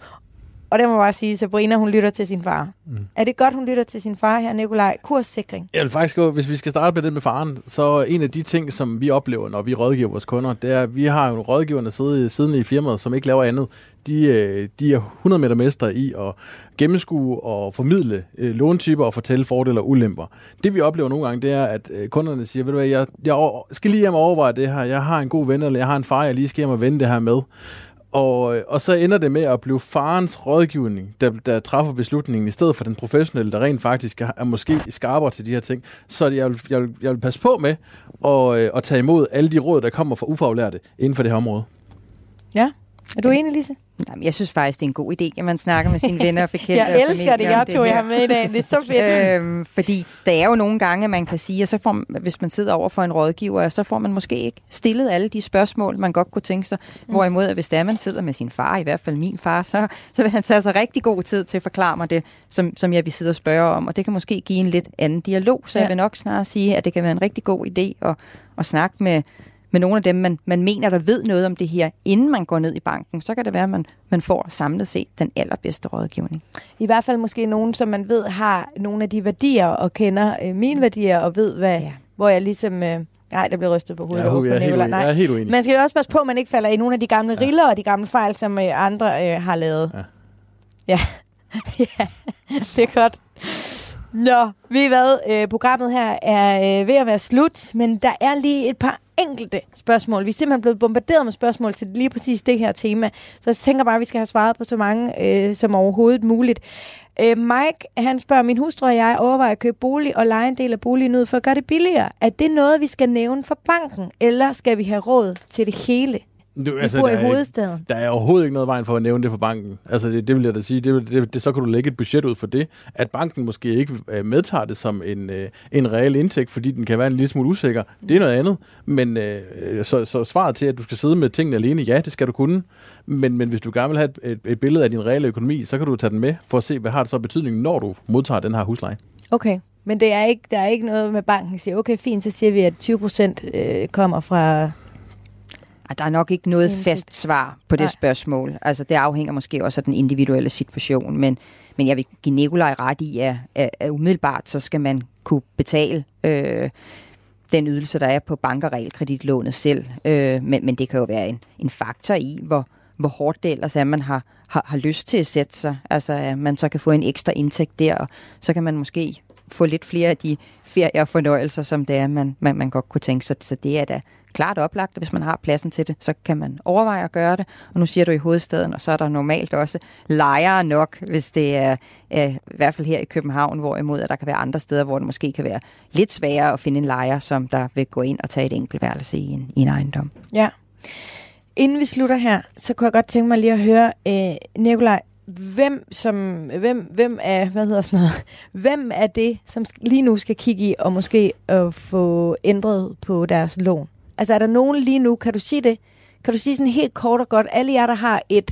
Og det må bare sige, Sabrina, hun lytter til sin far. Mm. Er det godt, hun lytter til sin far her, Nicolaj? Kurssikring? Ja, faktisk, hvis vi skal starte med det med faren, så en af de ting, som vi oplever, når vi rådgiver vores kunder, det er, at vi har jo rådgiverne siden i firmaet, som ikke laver andet. De, de er hundrede meter mestre i at gennemskue og formidle låntyper og fortælle fordele og ulemper. Det vi oplever nogle gange, det er, at kunderne siger, ved du hvad, jeg, jeg skal lige hjem og overveje det her, jeg har en god ven, eller jeg har en far, jeg lige skal hjem og vende det her med. Og, og så ender det med at blive farens rådgivning, der, der træffer beslutningen, i stedet for den professionelle, der rent faktisk er, er måske skarpere til de her ting. Så jeg vil, jeg vil, jeg vil passe på med at, at tage imod alle de råd, der kommer fra ufaglærte inden for det her område. Ja, er du enig, Lise? Jamen, jeg synes faktisk, det er en god idé, at man snakker med sine venner og bekendte. Jeg elsker det, jeg tog jer med i dag. Det er så fedt. øhm, fordi der er jo nogle gange, man kan sige, og så får man, hvis man sidder over for en rådgiver, så får man måske ikke stillet alle de spørgsmål, man godt kunne tænke sig. Mm. Hvorimod, at hvis der man sidder med sin far, i hvert fald min far, så, så vil han tage sig rigtig god tid til at forklare mig det, som, som jeg vil sidde og spørge om. Og det kan måske give en lidt anden dialog, så ja. jeg vil nok snarere sige, at det kan være en rigtig god idé at, at snakke med Men nogle af dem, man, man mener, der ved noget om det her, inden man går ned i banken, så kan det være, at man, man får samlet set den allerbedste rådgivning. I hvert fald måske nogen, som man ved har nogle af de værdier og kender øh, mine værdier og ved, hvad, ja. hvor jeg ligesom... Øh, nej, der bliver rystet på hovedet. Ja, jeg, er helt nej. jeg er helt uenig. Man skal jo også passe på, at man ikke falder i nogle af de gamle ja. riller og de gamle fejl, som øh, andre øh, har lavet. Ja, ja. ja. Det er godt. Nå, ved I hvad? Øh, programmet her er øh, ved at være slut, men der er lige et par enkelte spørgsmål. Vi er simpelthen blevet bombarderet med spørgsmål til lige præcis det her tema, så jeg tænker bare, at vi skal have svaret på så mange øh, som overhovedet muligt. Øh, Mike, han spørger, min hustru og jeg overvejer at købe bolig og leje en del af boligen ud for at gøre det billigere. Er det noget, vi skal nævne for banken, eller skal vi have råd til det hele? Du, altså, vi bor der i hovedstaden. Ikke, der er overhovedet ikke noget vejen for at nævne det for banken. Altså, det, det vil jeg da sige. Det, det, det, så kan du lægge et budget ud for det. At banken måske ikke øh, medtager det som en, øh, en reel indtægt, fordi den kan være en lille smule usikker. Det er noget andet. Men øh, så, så svaret til, at du skal sidde med tingene alene, ja, det skal du kunne. Men, men hvis du gerne vil have et, et, et billede af din reelle økonomi, så kan du tage den med for at se, hvad har det så betydning, når du modtager den her husleje. Okay. Men det er ikke, der er ikke noget med banken, der siger, okay, fint, så siger vi, at tyve procent øh, kommer fra... Der er nok ikke noget fast svar på det Nej. spørgsmål. Altså, det afhænger måske også af den individuelle situation, men, men jeg vil give Nicolaj ret i, at, at umiddelbart så skal man kunne betale øh, den ydelse, der er på bank- og realkreditlånet selv. Øh, men, men det kan jo være en, en faktor i, hvor, hvor hårdt det ellers er, man har, har, har lyst til at sætte sig. Altså, at man så kan få en ekstra indtægt der, og så kan man måske få lidt flere af de ferie og fornøjelser, som det er, man, man, man godt kunne tænke sig. Så det er da klart oplagt, at hvis man har pladsen til det, så kan man overveje at gøre det. Og nu siger du i hovedstaden, og så er der normalt også lejere nok, hvis det er øh, i hvert fald her i København, hvorimod at der kan være andre steder, hvor det måske kan være lidt sværere at finde en lejer, som der vil gå ind og tage et enkeltværelse i en, i en ejendom. Ja. Inden vi slutter her, så kunne jeg godt tænke mig lige at høre, øh, Nicolaj, Hvem som hvem hvem er hvad hedder sådan noget? Hvem er det, som lige nu skal kigge i og måske øh, få ændret på deres lån? Altså er der nogen lige nu? Kan du sige det? Kan du sige sådan helt kort og godt? Alle jer der har et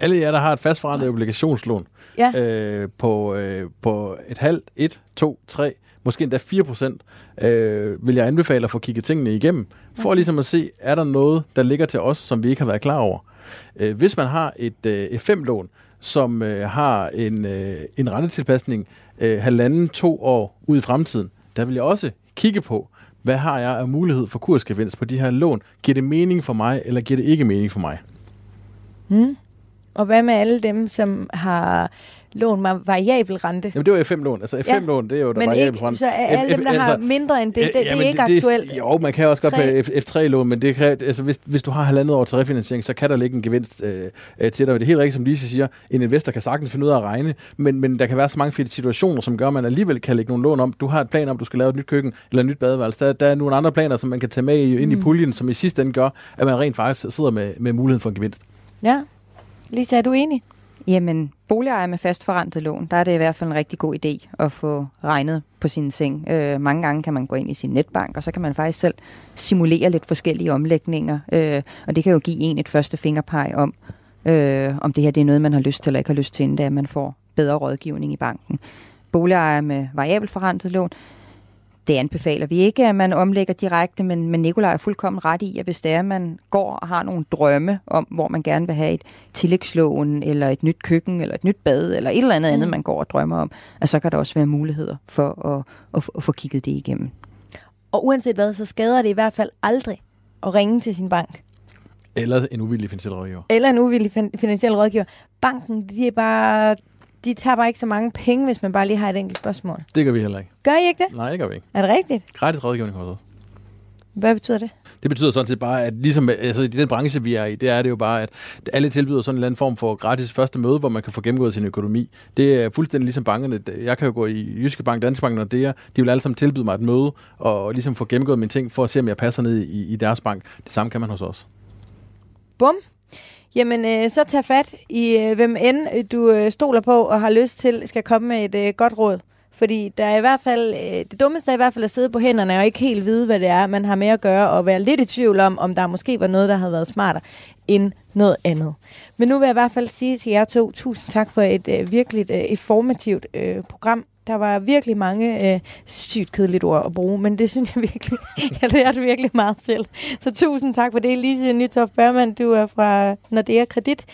alle jer der har et fastforrentet obligationslån ja. øh, på øh, på et halvt, et, to, tre måske endda fire procent, øh, vil jeg anbefale at få kigget tingene igennem, for ligesom at se, er der noget, der ligger til os, som vi ikke har været klar over. Øh, hvis man har et øh, F fem-lån, som øh, har en, øh, en rentetilpasning øh, halvanden, to år ud i fremtiden, der vil jeg også kigge på, hvad har jeg af mulighed for kursgevinst på de her lån? Giver det mening for mig, eller giver det ikke mening for mig? Mm. Og hvad med alle dem, som har lån med variabel rente? Jamen det er jo F fem-lån. Altså F fem-lån, ja, det er jo der variabel rente. Men så alle F- dem, der F- har altså, mindre end det, det, ja, det er ikke det, aktuelt. Jo, man kan også godt have F tre-lån, men det kan, altså, hvis, hvis du har halvandet år til refinansiering, så kan der ligge en gevinst øh, til dig. Det er helt rigtigt, som Lise siger, en investor kan sagtens finde ud af at regne, men, men der kan være så mange situationer, som gør, at man alligevel kan lægge nogle lån om. Du har et plan om, du skal lave et nyt køkken eller et nyt badeværelse. Der, der er nogle andre planer, som man kan tage med i, ind mm. i puljen, som i sidste ende gør, at man rent faktisk sidder med, med muligheden for en gevinst. Ja. Lise, er du enig? Jamen, boligejere med fast forrentet lån, der er det i hvert fald en rigtig god idé at få regnet på sine ting. Øh, mange gange kan man gå ind i sin netbank, og så kan man faktisk selv simulere lidt forskellige omlægninger, øh, og det kan jo give en et første fingerpeg om, øh, om det her det er noget, man har lyst til eller ikke har lyst til, inden det er, at man får bedre rådgivning i banken. Boligejere med variabelt forrentet lån, det anbefaler vi ikke, at man omlægger direkte, men, men Nicolaj er fuldkommen ret i, at hvis det er, at man går og har nogle drømme om, hvor man gerne vil have et tillægslån, eller et nyt køkken, eller et nyt bad, eller et eller andet mm. andet, man går og drømmer om, og så kan der også være muligheder for at, at, at få kigget det igennem. Og uanset hvad, så skader det i hvert fald aldrig at ringe til sin bank. Eller en uvildig finansiel rådgiver. Eller en uvildig fin- finansiel rådgiver. Banken, de er bare... De tager bare ikke så mange penge, hvis man bare lige har et enkelt spørgsmål. Det gør vi heller ikke. Gør I ikke det? Nej, det gør vi ikke. Er det rigtigt? Gratis rådgivning har vi. Hvad betyder det? Det betyder sådan set bare, at ligesom altså i den branche, vi er i, det er det jo bare, at alle tilbyder sådan en eller anden form for gratis første møde, hvor man kan få gennemgået sin økonomi. Det er fuldstændig ligesom bankerne. Jeg kan jo gå i Jyske Bank, Danske Bank, Nordea. De vil alle sammen tilbyde mig et møde og ligesom få gennemgået mine ting for at se, om jeg passer ned i, i deres bank. Det samme kan man hos os. Bum. Jamen, øh, så tag fat i, øh, hvem end du øh, stoler på og har lyst til, skal komme med et øh, godt råd. Fordi der er i hvert fald, øh, det dummeste er i hvert fald at sidde på hænderne og ikke helt vide, hvad det er, man har med at gøre, og være lidt i tvivl om, om der måske var noget, der havde været smartere end noget andet. Men nu vil jeg i hvert fald sige til jer to, tusind tak for et øh, virkelig øh, informativt øh, program. Der var virkelig mange øh, sygt kedelige ord at bruge, men det synes jeg virkelig, jeg lærte virkelig meget selv. Så tusind tak for det. Lise Nytoft Bergman, du er fra Nordea Kredit,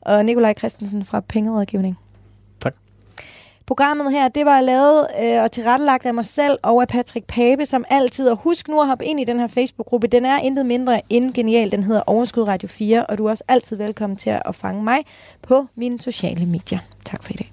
og Nicolaj Christensen fra Pengerådgivning. Tak. Programmet her, det var lavet øh, og tilrettelagt af mig selv og af Patrick Pape, som altid. Og husk nu at hoppe ind i den her Facebook-gruppe. Den er intet mindre end genial. Den hedder Overskud Radio fire, og du er også altid velkommen til at fange mig på mine sociale medier. Tak for i dag.